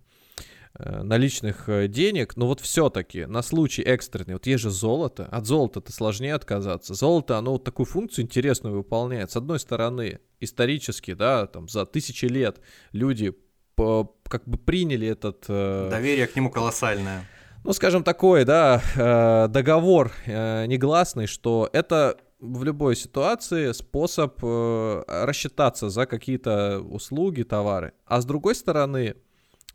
наличных денег, но вот все-таки на случай экстренный, вот есть же золото, от золота-то сложнее отказаться. Золото, оно вот такую функцию интересную выполняет. С одной стороны, исторически, да, там за тысячи лет люди по, как бы приняли этот... Э... Доверие к нему колоссальное. Ну, скажем, такой, да, э, договор э, негласный, что это... в любой ситуации способ э, рассчитаться за какие-то услуги, товары. А с другой стороны,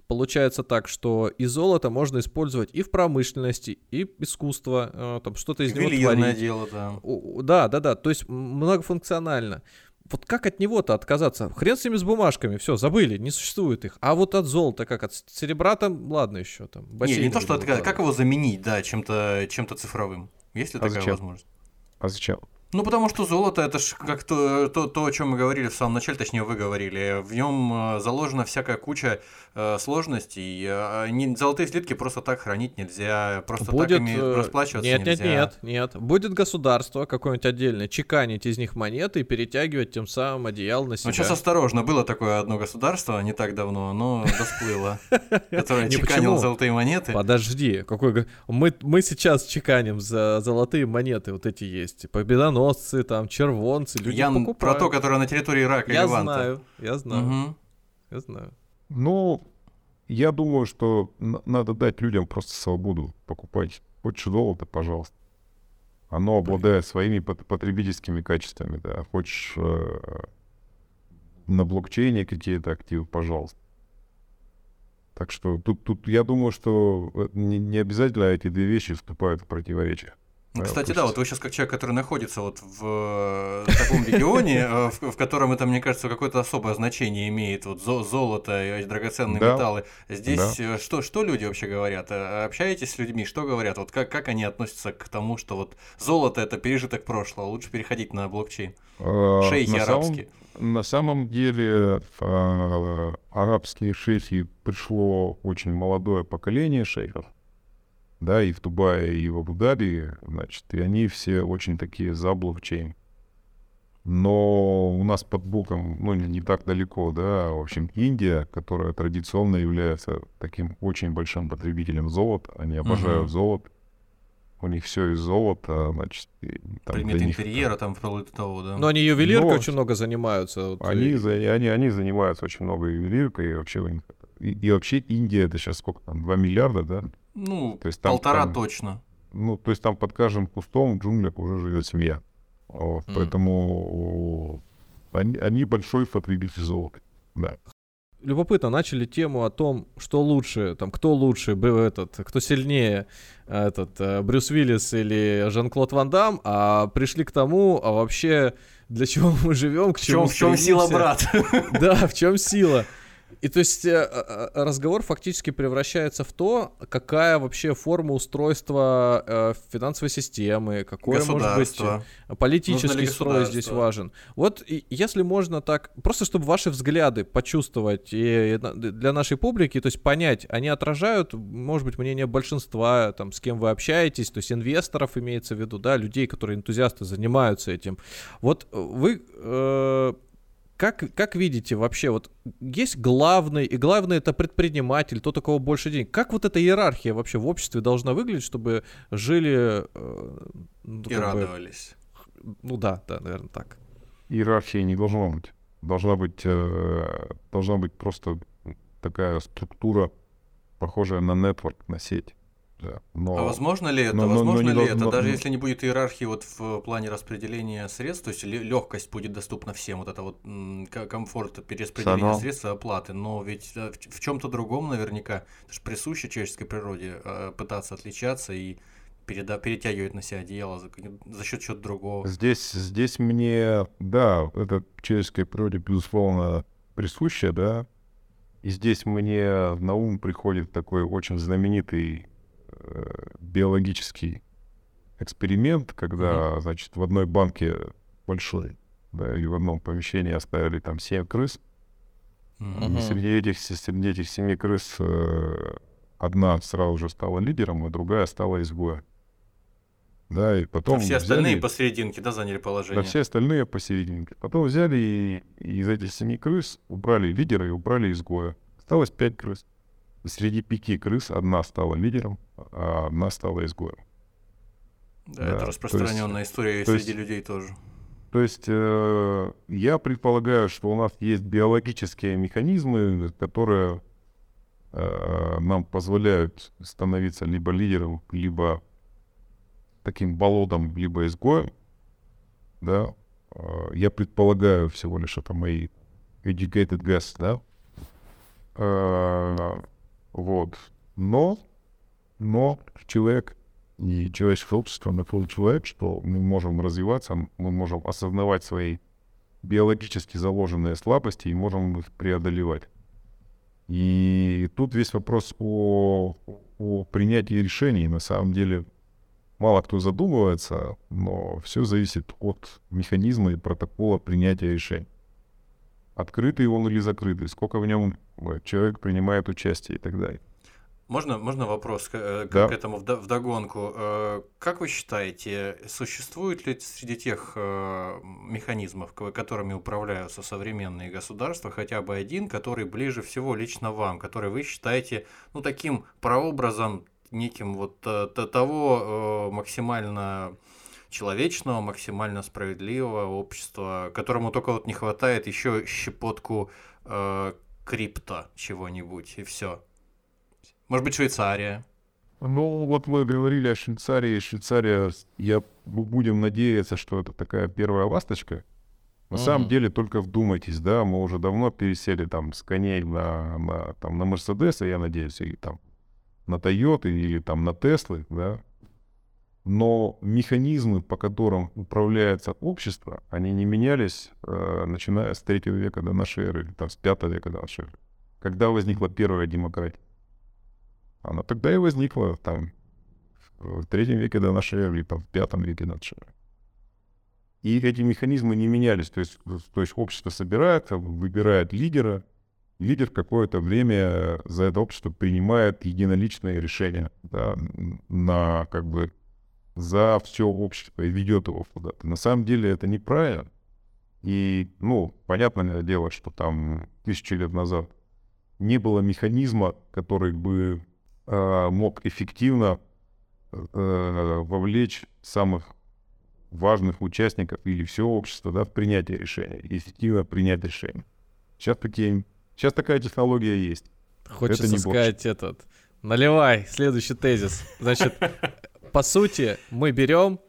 получается так, что и золото можно использовать и в промышленности, и искусство, э, там что-то из него творить. Дело, да. Да, да, да, то есть многофункционально. Вот как от него-то отказаться? Хрен с ними с бумажками, все, забыли, не существует их. А вот от золота как? От серебра там, ладно еще. Там, не, не то, что отказаться, как его заменить, да, чем-то, чем-то цифровым? Есть ли а такая зачем? возможность? А зачем? Ну, потому что золото, это же как то, то, то, о чем мы говорили в самом начале, точнее, вы говорили. В нем заложена всякая куча э, сложностей. Э, не, золотые слитки просто так хранить нельзя, просто Будет, так ими расплачиваться нет, нельзя. Нет, нет, нет. Будет государство какое-нибудь отдельное чеканить из них монеты и перетягивать тем самым одеяло на себя. Ну, сейчас осторожно, было такое одно государство не так давно, но досплыло, которое чеканило золотые монеты. Подожди, какой мы сейчас чеканим за золотые монеты, вот эти есть, победоносные. Там, червонцы, люди я покупают. Про то, которое на территории Ирака и Леванта. Я знаю, я знаю, угу. я знаю. Ну, я думаю, что на- надо дать людям просто свободу покупать. Хочешь золото, пожалуйста. Оно обладает своими потребительскими качествами. Да. Хочешь э- на блокчейне какие-то активы, пожалуйста. Так что тут, тут я думаю, что не, не обязательно эти две вещи вступают в противоречие. Кстати, да, вот вы сейчас как человек, который находится вот в таком регионе, в, в котором это, мне кажется, какое-то особое значение имеет, вот золото, драгоценные да. металлы. Здесь да. что, что люди вообще говорят? Общаетесь с людьми, что говорят? Вот как, как они относятся к тому, что вот золото – это пережиток прошлого, лучше переходить на блокчейн? Шейхи на арабские. Самом, на самом деле арабские шейхи пришло очень молодое поколение шейхов. Да, и в Дубае, и в Абу-Даби, значит, и они все очень такие за блокчейн. Но у нас под боком, ну, не, не так далеко, да, в общем, Индия, которая традиционно является таким очень большим потребителем золота, они обожают uh-huh. золото, у них все из золота, значит... И, там, предмет интерьера них, там, вплоть до того, да. Но они ювелиркой Но очень много занимаются. Вот они, и... за, они, они занимаются очень много ювелиркой, и вообще, и, и вообще Индия, это сейчас сколько там, два миллиарда, да? Ну, то есть там, полтора там, точно. Ну, то есть там под каждым кустом в джунглях уже живет семья. Вот, mm. Поэтому они, они большой потребитель золота. Да. Любопытно, начали тему о том, что лучше, там, кто лучше, этот, кто сильнее, этот, Брюс Уиллис или Жан-Клод Ван Дамм, а пришли к тому, а вообще для чего мы живем, к чему стремимся. В чем сила, брат? Да, в чем сила. И то есть разговор фактически превращается в то, какая вообще форма устройства финансовой системы, какой может быть политический строй здесь важен. Вот если можно так, просто чтобы ваши взгляды почувствовать и для нашей публики, то есть понять, они отражают, может быть, мнение большинства, там, с кем вы общаетесь, то есть инвесторов имеется в виду, да, людей, которые энтузиасты занимаются этим. Вот вы... Э- Как, как видите вообще, вот есть главный, и главный это предприниматель, тот, у кого больше денег. Как вот эта иерархия вообще в обществе должна выглядеть, чтобы жили... Ну, и радовались. Бы, ну да, да, наверное, так. Иерархии не должно быть. Должна быть, э, должна быть просто такая структура, похожая на нетворк, на сеть. Да. Но, а возможно ли это? Но, возможно но, но ли должно, это? Но, Даже но... если не будет иерархии вот в плане распределения средств, то есть легкость будет доступна всем, вот это вот м- комфорт перераспределения Сано. средств и оплаты, но ведь в чем-то другом наверняка, это же присуще человеческой природе пытаться отличаться и переда- перетягивает на себя одеяло за, за счет чего-то другого. Здесь, здесь мне, да, это человеческая природа, безусловно, присуща, да. И здесь мне на ум приходит такой очень знаменитый э, биологический эксперимент, когда, mm-hmm. значит, в одной банке большой, да, и в одном помещении оставили там семь крыс. Mm-hmm. И среди этих, среди этих семи крыс э, одна сразу же стала лидером, а другая стала изгоем. Да, и потом а все взяли, остальные посерединке, да, заняли положение? Да, все остальные посерединке. Потом взяли и, и из этих семи крыс убрали лидера и убрали изгоя. Осталось пять крыс. Среди пяти крыс одна стала лидером, а одна стала изгоем. Да, да, это распространенная есть, история и среди есть, людей тоже. То есть э, я предполагаю, что у нас есть биологические механизмы, которые э, нам позволяют становиться либо лидером, либо таким болотом, либо изгоем, да, э, я предполагаю всего лишь, это мои educated guess, да, э, вот, но, но человек и человеческое общество, на полный человек, что мы можем развиваться, мы можем осознавать свои биологически заложенные слабости и можем их преодолевать. И тут весь вопрос о, о принятии решений, на самом деле, мало кто задумывается, но все зависит от механизма и протокола принятия решений. Открытый он или закрытый, сколько в нем человек принимает участие и так далее. Можно, можно вопрос к, да. к этому вдогонку? Как вы считаете, существует ли среди тех механизмов, которыми управляются современные государства, хотя бы один, который ближе всего лично вам, который вы считаете, ну, таким прообразом, неким вот того максимально человечного, максимально справедливого общества, которому только вот не хватает еще щепотку крипто чего-нибудь, и все? Может быть, Швейцария? Ну, вот мы говорили о Швейцарии. Швейцария, я, мы будем надеяться, что это такая первая ласточка. На mm-hmm. самом деле, только вдумайтесь, да, мы уже давно пересели там с коней на, на, там, на Мерседесы, я надеюсь, или там на Тойоты, или там на Теслы, да. Но механизмы, по которым управляется общество, они не менялись, э, начиная с третьего века до нашей эры, или там с пятого века до нашей эры. Когда возникла первая демократия? Она тогда и возникла там в третьем веке до нашей эры, там в пятом веке до нашей эры. И эти механизмы не менялись. То есть, то есть общество собирается, выбирает лидера. Лидер какое-то время за это общество принимает единоличные решения, да, на, как бы, за все общество и ведет его куда-то. На самом деле это неправильно. И, ну, понятное дело, что там тысячи лет назад не было механизма, который бы мог эффективно э, вовлечь самых важных участников или все общество, да, в принятие решения, эффективно принять решение. Сейчас, такие, сейчас такая технология есть. Хочется это сказать этот. Наливай, следующий тезис. Значит, по сути, мы берем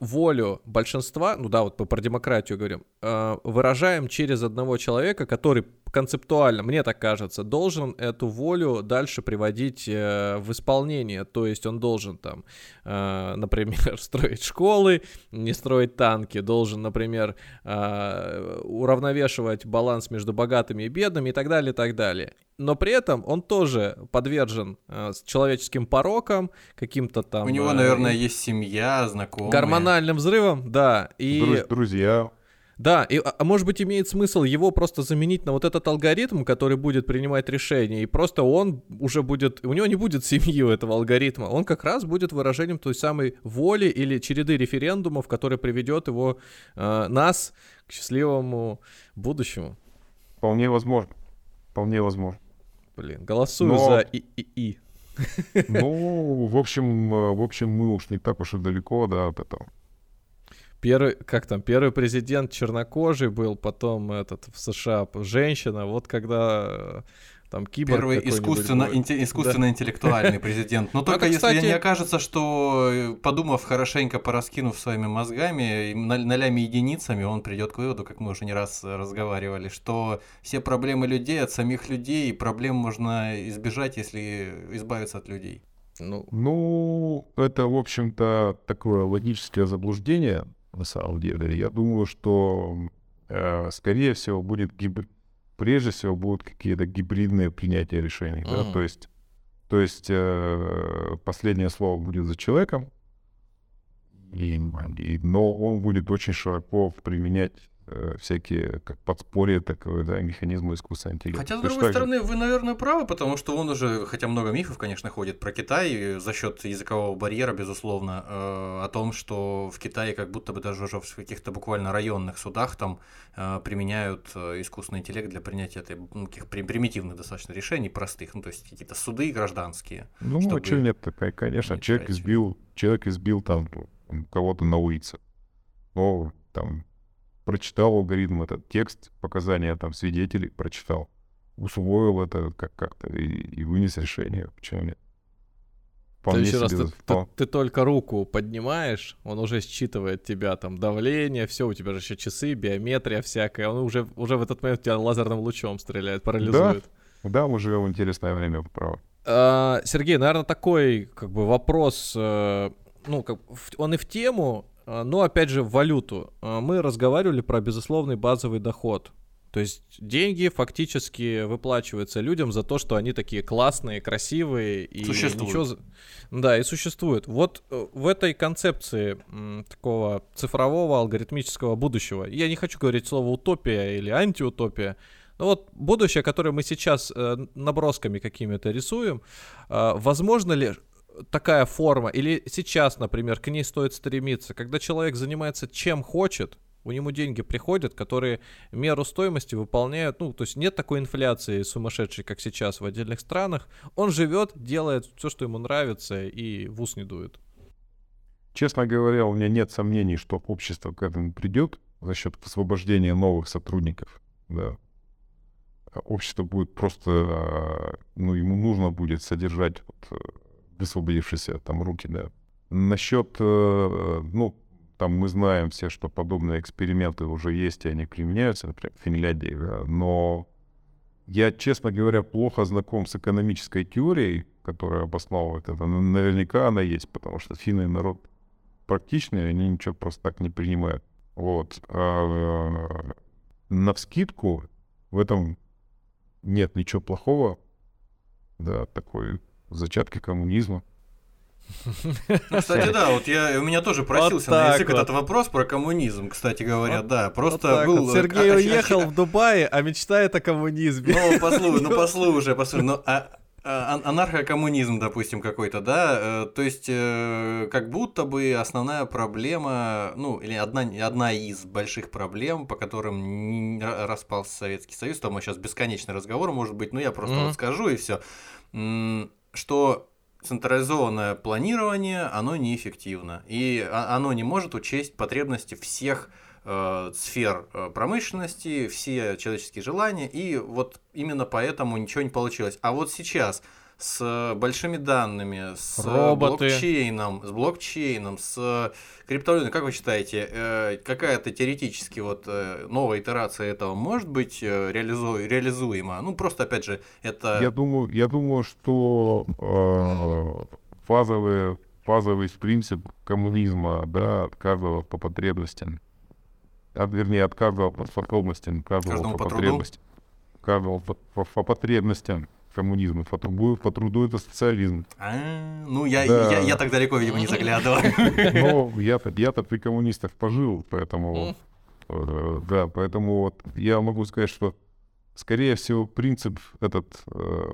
волю большинства, ну да, вот мы про демократию говорим, выражаем через одного человека, который концептуально, мне так кажется, должен эту волю дальше приводить э, в исполнение. То есть он должен, там, э, например, строить школы, не строить танки, должен, например, э, уравновешивать баланс между богатыми и бедными и так далее, и так далее. Но при этом он тоже подвержен э, человеческим порокам, каким-то там... У него, э, наверное, э, есть семья, знакомые. Гормональным взрывом, да. И... Друзья... Да, и, а может быть, имеет смысл его просто заменить на вот этот алгоритм, который будет принимать решения, и просто он уже будет, у него не будет семьи у этого алгоритма, он как раз будет выражением той самой воли или череды референдумов, который приведет его, э, нас к счастливому будущему. Вполне возможно, вполне возможно. Блин, голосую Но... за ИИИ. Ну, в общем, в общем, мы уж не так уж и далеко, да, от этого. Первый, как там, первый президент чернокожий был, потом этот в США женщина, вот когда там киборг первый искусственно, инте, искусственно да. интеллектуальный президент. Но только если не окажется, что, подумав хорошенько, пораскинув своими мозгами, нолями единицами, он придет к выводу, как мы уже не раз разговаривали, что все проблемы людей от самих людей, и проблем можно избежать, если избавиться от людей. Ну... ну, это, в общем-то, такое логическое заблуждение, на самом деле. Я думаю, что, э, скорее всего, будет гиб... прежде всего будут какие-то гибридные принятия решений. Mm-hmm. Да? То есть, то есть э, последнее слово будет за человеком, и, и, но он будет очень широко применять всякие как подспорье, так да, механизмы искусственного интеллекта. Хотя, с другой стороны, же... вы, наверное, правы, потому что он уже, хотя много мифов, конечно, ходит про Китай за счет языкового барьера, безусловно, э, о том, что в Китае как будто бы даже уже в каких-то буквально районных судах там э, применяют искусственный интеллект для принятия этой, ну, таких примитивных достаточно решений, простых, ну, то есть какие-то суды гражданские. Ну, чтобы... а что нет, такая, конечно, нет, человек, избил, человек избил там кого-то на улице, но там... прочитал алгоритм этот текст, показания там свидетелей, прочитал, усвоил это как- как-то и, и вынес решение. Почему нет? Ты еще раз, ты, ты, ты только руку поднимаешь, он уже считывает тебя, там, давление, все, у тебя же еще часы, биометрия всякая, он уже, уже в этот момент тебя лазерным лучом стреляет, парализует. Да, да, мы живем в интересное время, право. А, Сергей, наверное, такой как бы вопрос, ну, как, он и в тему... Но, опять же, в валюту. Мы разговаривали про безусловный базовый доход. То есть деньги фактически выплачиваются людям за то, что они такие классные, красивые. И существуют. Ничего... Да, и существуют. Вот в этой концепции такого цифрового алгоритмического будущего, я не хочу говорить слово утопия или антиутопия, но вот будущее, которое мы сейчас набросками какими-то рисуем, возможно ли... такая форма, или сейчас, например, к ней стоит стремиться, когда человек занимается чем хочет, у него деньги приходят, которые меру стоимости выполняют, ну, то есть нет такой инфляции сумасшедшей, как сейчас в отдельных странах, он живет, делает все, что ему нравится, и в ус не дует. Честно говоря, у меня нет сомнений, что общество к этому придет за счет освобождения новых сотрудников, да. Общество будет просто, ну, ему нужно будет содержать вот высвободившиеся там руки, да. Насчет, ну, там мы знаем все, что подобные эксперименты уже есть, и они применяются, например, в Финляндии, да, но я, честно говоря, плохо знаком с экономической теорией, которая обосновывает это. Наверняка она есть, потому что финны народ практичный, они ничего просто так не принимают. Вот. А навскидку в этом нет ничего плохого, да, такой... зачатки коммунизма. Ну, кстати, да, вот я, у меня тоже просился вот на язык вот этот вопрос про коммунизм, кстати говоря, вот, да, просто вот был... Вот Сергей а, уехал а, в Дубае, а мечтает о коммунизме. Ну, послушай, ну, послушай, послушай, ну, а... анархокоммунизм, допустим, какой-то, да, то есть как будто бы основная проблема, ну, или одна, одна из больших проблем, по которым распался Советский Союз, там сейчас бесконечный разговор, может быть, ну, я просто mm-hmm. вот скажу и все, что централизованное планирование, оно неэффективно, и оно не может учесть потребности всех сфер промышленности, все человеческие желания, и вот именно поэтому ничего не получилось. А вот сейчас с большими данными, с роботы, блокчейном, с блокчейном, с криптовалютой, как вы считаете, какая-то теоретически вот новая итерация этого может быть реализу- реализуема? Ну, просто, опять же, это... Я думаю, я думаю, что фазовый, фазовый принцип коммунизма, да, отказывал по потребностям. От, вернее, от каждого по способностям, каждого по потребностям, каждого по, по, по потребностям коммунизма, по труду, по труду это социализм. А-а-а, ну, я, да. я, я, я так далеко, видимо, не заглядывал. Ну, я-то, я-то при коммунистах пожил, поэтому, да, поэтому вот я могу сказать, что, скорее всего, принцип этот,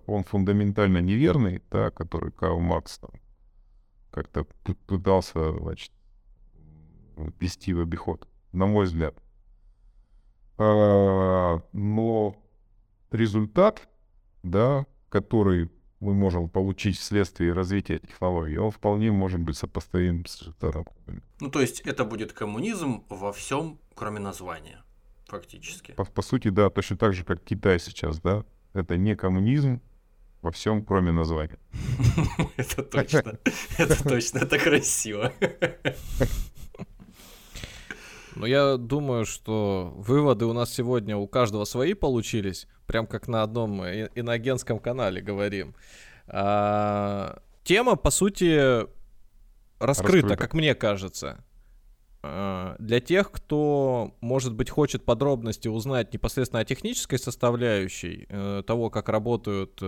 он фундаментально неверный, да, который Карл Маркс там как-то пытался, значит, ввести в обиход. На мой взгляд. Но результат, да, который мы можем получить вследствие развития технологий, он вполне может быть сопоставим с... Ну, то есть это будет коммунизм во всем, кроме названия, фактически. По, по сути, да, точно так же, как Китай сейчас, да. Это не коммунизм во всем, кроме названия. Это точно. Это точно, это красиво. Но я думаю, что выводы у нас сегодня у каждого свои получились, прям как на одном иноагентском канале говорим. А, тема, по сути, раскрыта, раскрыта, как мне кажется. Для тех, кто, может быть, хочет подробности узнать непосредственно о технической составляющей того, как работают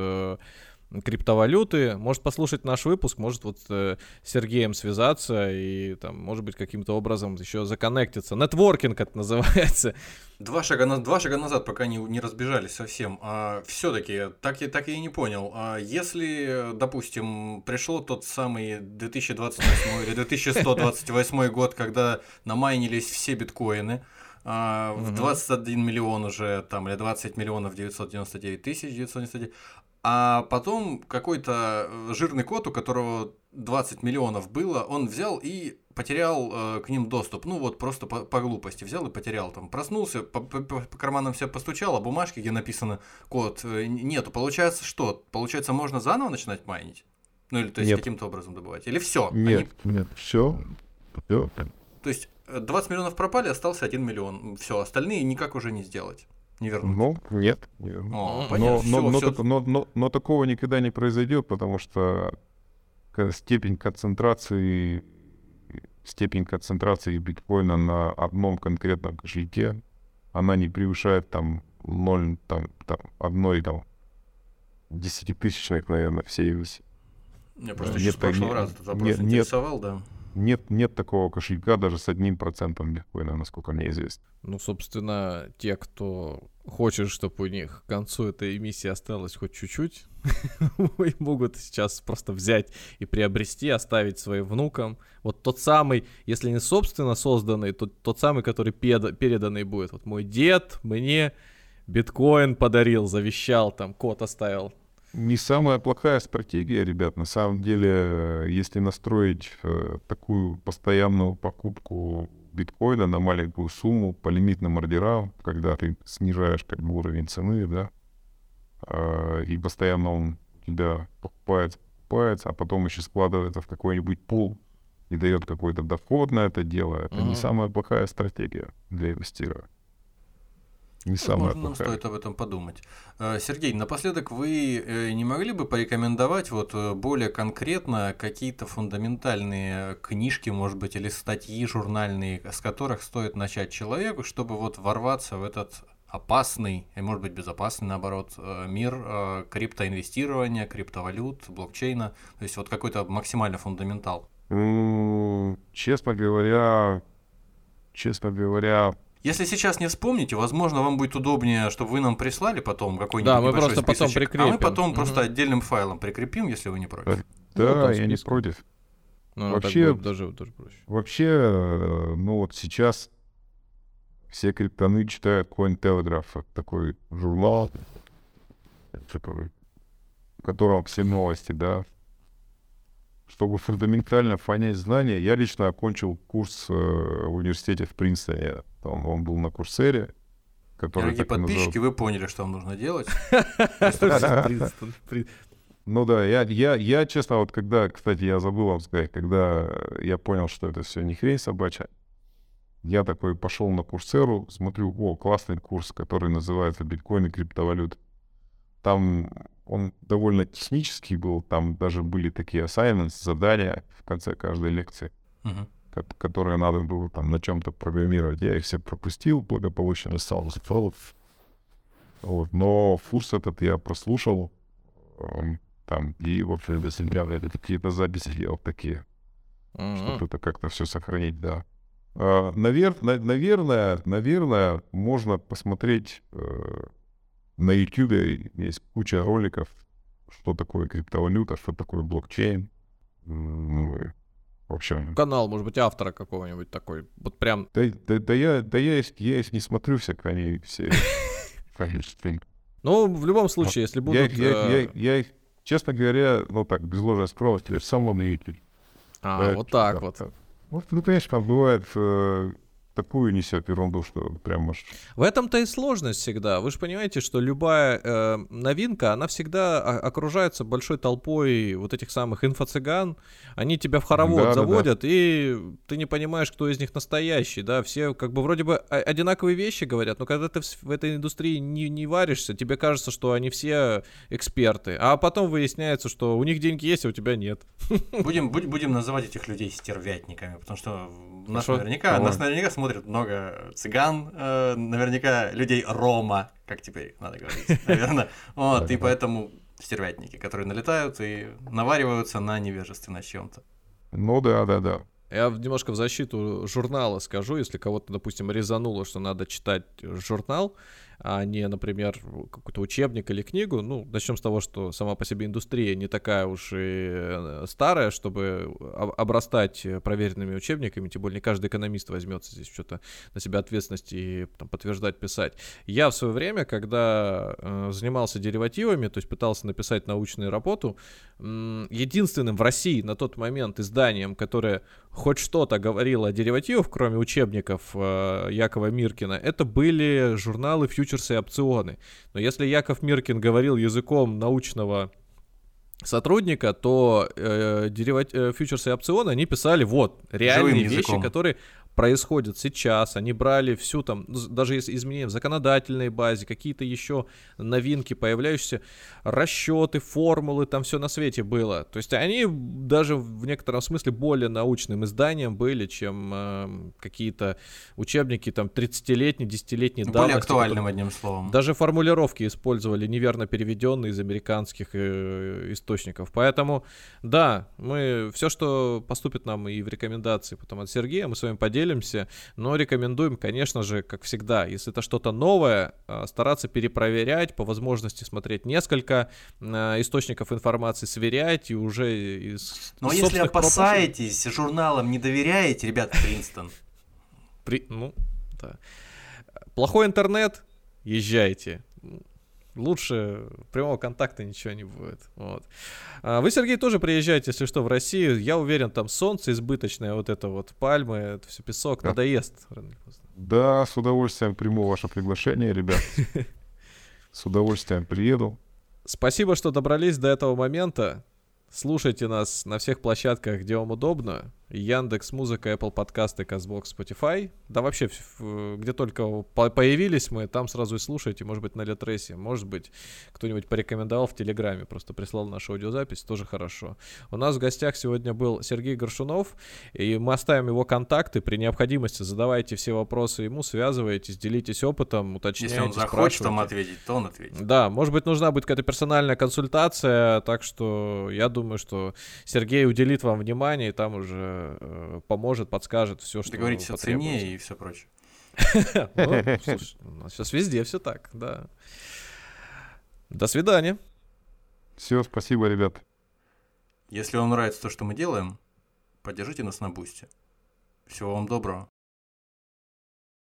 криптовалюты, может послушать наш выпуск, может вот с Сергеем связаться и, там, может быть, каким-то образом еще законнектиться. Нетворкинг это называется. Два шага, два шага назад, пока не, не разбежались совсем. А, все-таки, так, так я и не понял. А если, допустим, пришел тот самый две тысячи двадцать восьмой или две тысячи сто двадцать восьмой год, когда намайнились все биткоины, а, в двадцать один миллион уже, там, или двадцать миллионов девятьсот девяносто девять тысяч девятьсот девяносто девять, а потом какой-то жирный кот, у которого двадцать миллионов было, он взял и потерял э, к ним доступ. Ну вот просто по, по глупости взял и потерял. Там проснулся, по, по, по карманам все постучал, а бумажки, где написано код, нету. Получается что? Получается, можно заново начинать майнить? Ну или то есть нет. каким-то образом добывать? Или все? Нет, Они... нет, все. все. То есть двадцать миллионов пропали, остался один миллион. Все, остальные никак уже не сделать. Не вернуть. Ну, нет, не вернуть. О, но, все, но, все. Но, но, но такого никогда не произойдет, потому что степень концентрации, степень концентрации биткоина на одном конкретном кошельке, она не превышает там ноль, там, там, одной, там, десятитысячной, наверное, всей России. Я просто еще с прошлого раза этот вопрос интересовал, да. Нет, нет такого кошелька даже с одним процентом биткоина, насколько мне известно. Ну, собственно, те, кто хочет, чтобы у них к концу этой эмиссии осталось хоть чуть-чуть, могут сейчас просто взять и приобрести, оставить своим внукам. Вот тот самый, если не собственно созданный, то тот самый, который переданный будет. Вот мой дед мне биткоин подарил, завещал, там код оставил. Не самая плохая стратегия, ребят. На самом деле, если настроить э, такую постоянную покупку биткоина на маленькую сумму по лимитным ордерам, когда ты снижаешь как бы уровень цены, да, э, и постоянно он тебя покупает, покупает, а потом еще складывается в какой-нибудь пул и дает какой-то доход на это дело, это mm-hmm. не самая плохая стратегия для инвестирования. Не самое Возможно, плохое. Нам стоит об этом подумать. Сергей, напоследок, вы не могли бы порекомендовать вот более конкретно какие-то фундаментальные книжки, может быть, или статьи журнальные, с которых стоит начать человеку, чтобы вот ворваться в этот опасный, и может быть безопасный, наоборот, мир криптоинвестирования, криптовалют, блокчейна, то есть вот какой-то максимально фундаментал? Честно говоря, честно говоря, если сейчас не вспомните, возможно, вам будет удобнее, чтобы вы нам прислали потом какой-нибудь да, небольшой списочек, потом прикрепим. А мы потом mm-hmm. просто отдельным файлом прикрепим, если вы не против. Да, ну, я не против. Ну, вообще, даже, даже проще. Вообще, ну вот сейчас все криптоны читают Cointelegraph, такой журнал, в котором все новости, да. Чтобы фундаментально понять знания, я лично окончил курс э, в университете в Принстоне. Там он был на Курсере, который. Дорогие подписчики, называл... вы поняли, что вам нужно делать. Ну да, я честно, вот когда, кстати, я забыл вам сказать, когда я понял, что это все не хрень собачья, я такой пошел на Курсеру, смотрю, о, классный курс, который называется «Биткоин и криптовалюта». Там он довольно технический был, там даже были такие assignments, задания в конце каждой лекции, uh-huh. ко- которые надо было там на чем-то программировать. Я их все пропустил, благополучно остался. Вот. Но курс этот я прослушал, там, и, в общем, без себя какие-то записи делал такие, uh-huh. чтобы это как-то все сохранить, да. А, навер- на- наверное, наверное, можно посмотреть... На YouTube есть куча роликов, что такое криптовалюта, что такое блокчейн. В общем... Канал, может быть, автора какого-нибудь такой. Вот прям... Да, да, да, я, да я, я их не смотрю все, они все... Ну, в любом случае, если будут... Я их, честно говоря, ну так, без ложной скромности, сам на YouTube. А, вот так вот. Ну, конечно, там бывает... такую несет ерунду, что прям аж... В этом-то и сложность всегда. Вы же понимаете, что любая э, новинка, она всегда окружается большой толпой вот этих самых инфо-цыган. Они тебя в хоровод да, заводят, да, да. и ты не понимаешь, кто из них настоящий. Да? Все как бы вроде бы одинаковые вещи говорят, но когда ты в этой индустрии не, не варишься, тебе кажется, что они все эксперты. А потом выясняется, что у них деньги есть, а у тебя нет. Будем, будь, будем называть этих людей стервятниками, потому что нас наверняка, нас наверняка смотрят много цыган, э, наверняка людей рома, как теперь надо говорить, наверное. Вот, и поэтому стервятники, которые налетают и навариваются на невежестве, на чем-то. Ну да, да, да. Я немножко в защиту журнала скажу, если кого-то, допустим, резануло, что надо читать журнал, а не, например, какой-то учебник или книгу. Ну, начнем с того, что сама по себе индустрия не такая уж и старая, чтобы обрастать проверенными учебниками, тем более не каждый экономист возьмется здесь что-то на себя ответственность и там, подтверждать, писать. Я в свое время, когда э, занимался деривативами, то есть пытался написать научную работу, м- единственным в России на тот момент изданием, которое хоть что-то говорило о деривативах, кроме учебников э, Якова Миркина, это были журналы фьючерсов, и опционы. Но если Яков Миркин говорил языком научного сотрудника, то э, дериват... фьючерсы и опционы, они писали вот реальные вещи, которые происходят сейчас. Они брали всю там, даже изменения в законодательной базе, какие-то еще новинки появляющиеся, расчеты, формулы, там все на свете было. То есть они даже в некотором смысле более научным изданием были, чем э, какие-то учебники там тридцатилетней, десятилетней давности. Более актуальным, одним словом. Даже формулировки использовали неверно переведенные из американских э, источников. Поэтому да, мы все, что поступит нам и в рекомендации потом от Сергея, мы с вами поделимся. Делимся, но рекомендуем, конечно же, как всегда, если это что-то новое, стараться перепроверять, по возможности смотреть несколько источников информации, сверять и уже из Но если опасаетесь, пропусков... журналам не доверяете, ребята, Принстон. При... Ну, да. Плохой интернет, езжайте. Лучше прямого контакта ничего не будет. Вот. А вы, Сергей, тоже приезжаете, если что, в Россию. Я уверен, там солнце избыточное, вот это вот пальмы, это все песок, да. Надоест. Да, с удовольствием приму ваше приглашение, ребят. С удовольствием приеду. Спасибо, что добрались до этого момента. Слушайте нас на всех площадках, где вам удобно. Яндекс.Музыка, Apple подкасты, Castbox, Spotify. Да вообще, где только появились мы, там сразу и слушайте. Может быть, на Литресе, может быть, кто-нибудь порекомендовал в Телеграме, просто прислал нашу аудиозапись, тоже хорошо. У нас в гостях сегодня был Сергей Горшунов, и мы оставим его контакты. При необходимости задавайте все вопросы ему, связывайтесь, делитесь опытом, уточняйте. Если он захочет вам ответить, то он ответит. Да, может быть, нужна будет какая-то персональная консультация, так что я думаю, что Сергей уделит вам внимание, и там уже поможет, подскажет все, что потребуется. Договоритесь о цене и все прочее. Слушай, у нас сейчас везде все так, да. До свидания. Все, спасибо, ребят. Если вам нравится то, что мы делаем, поддержите нас на Бусти. Всего вам доброго.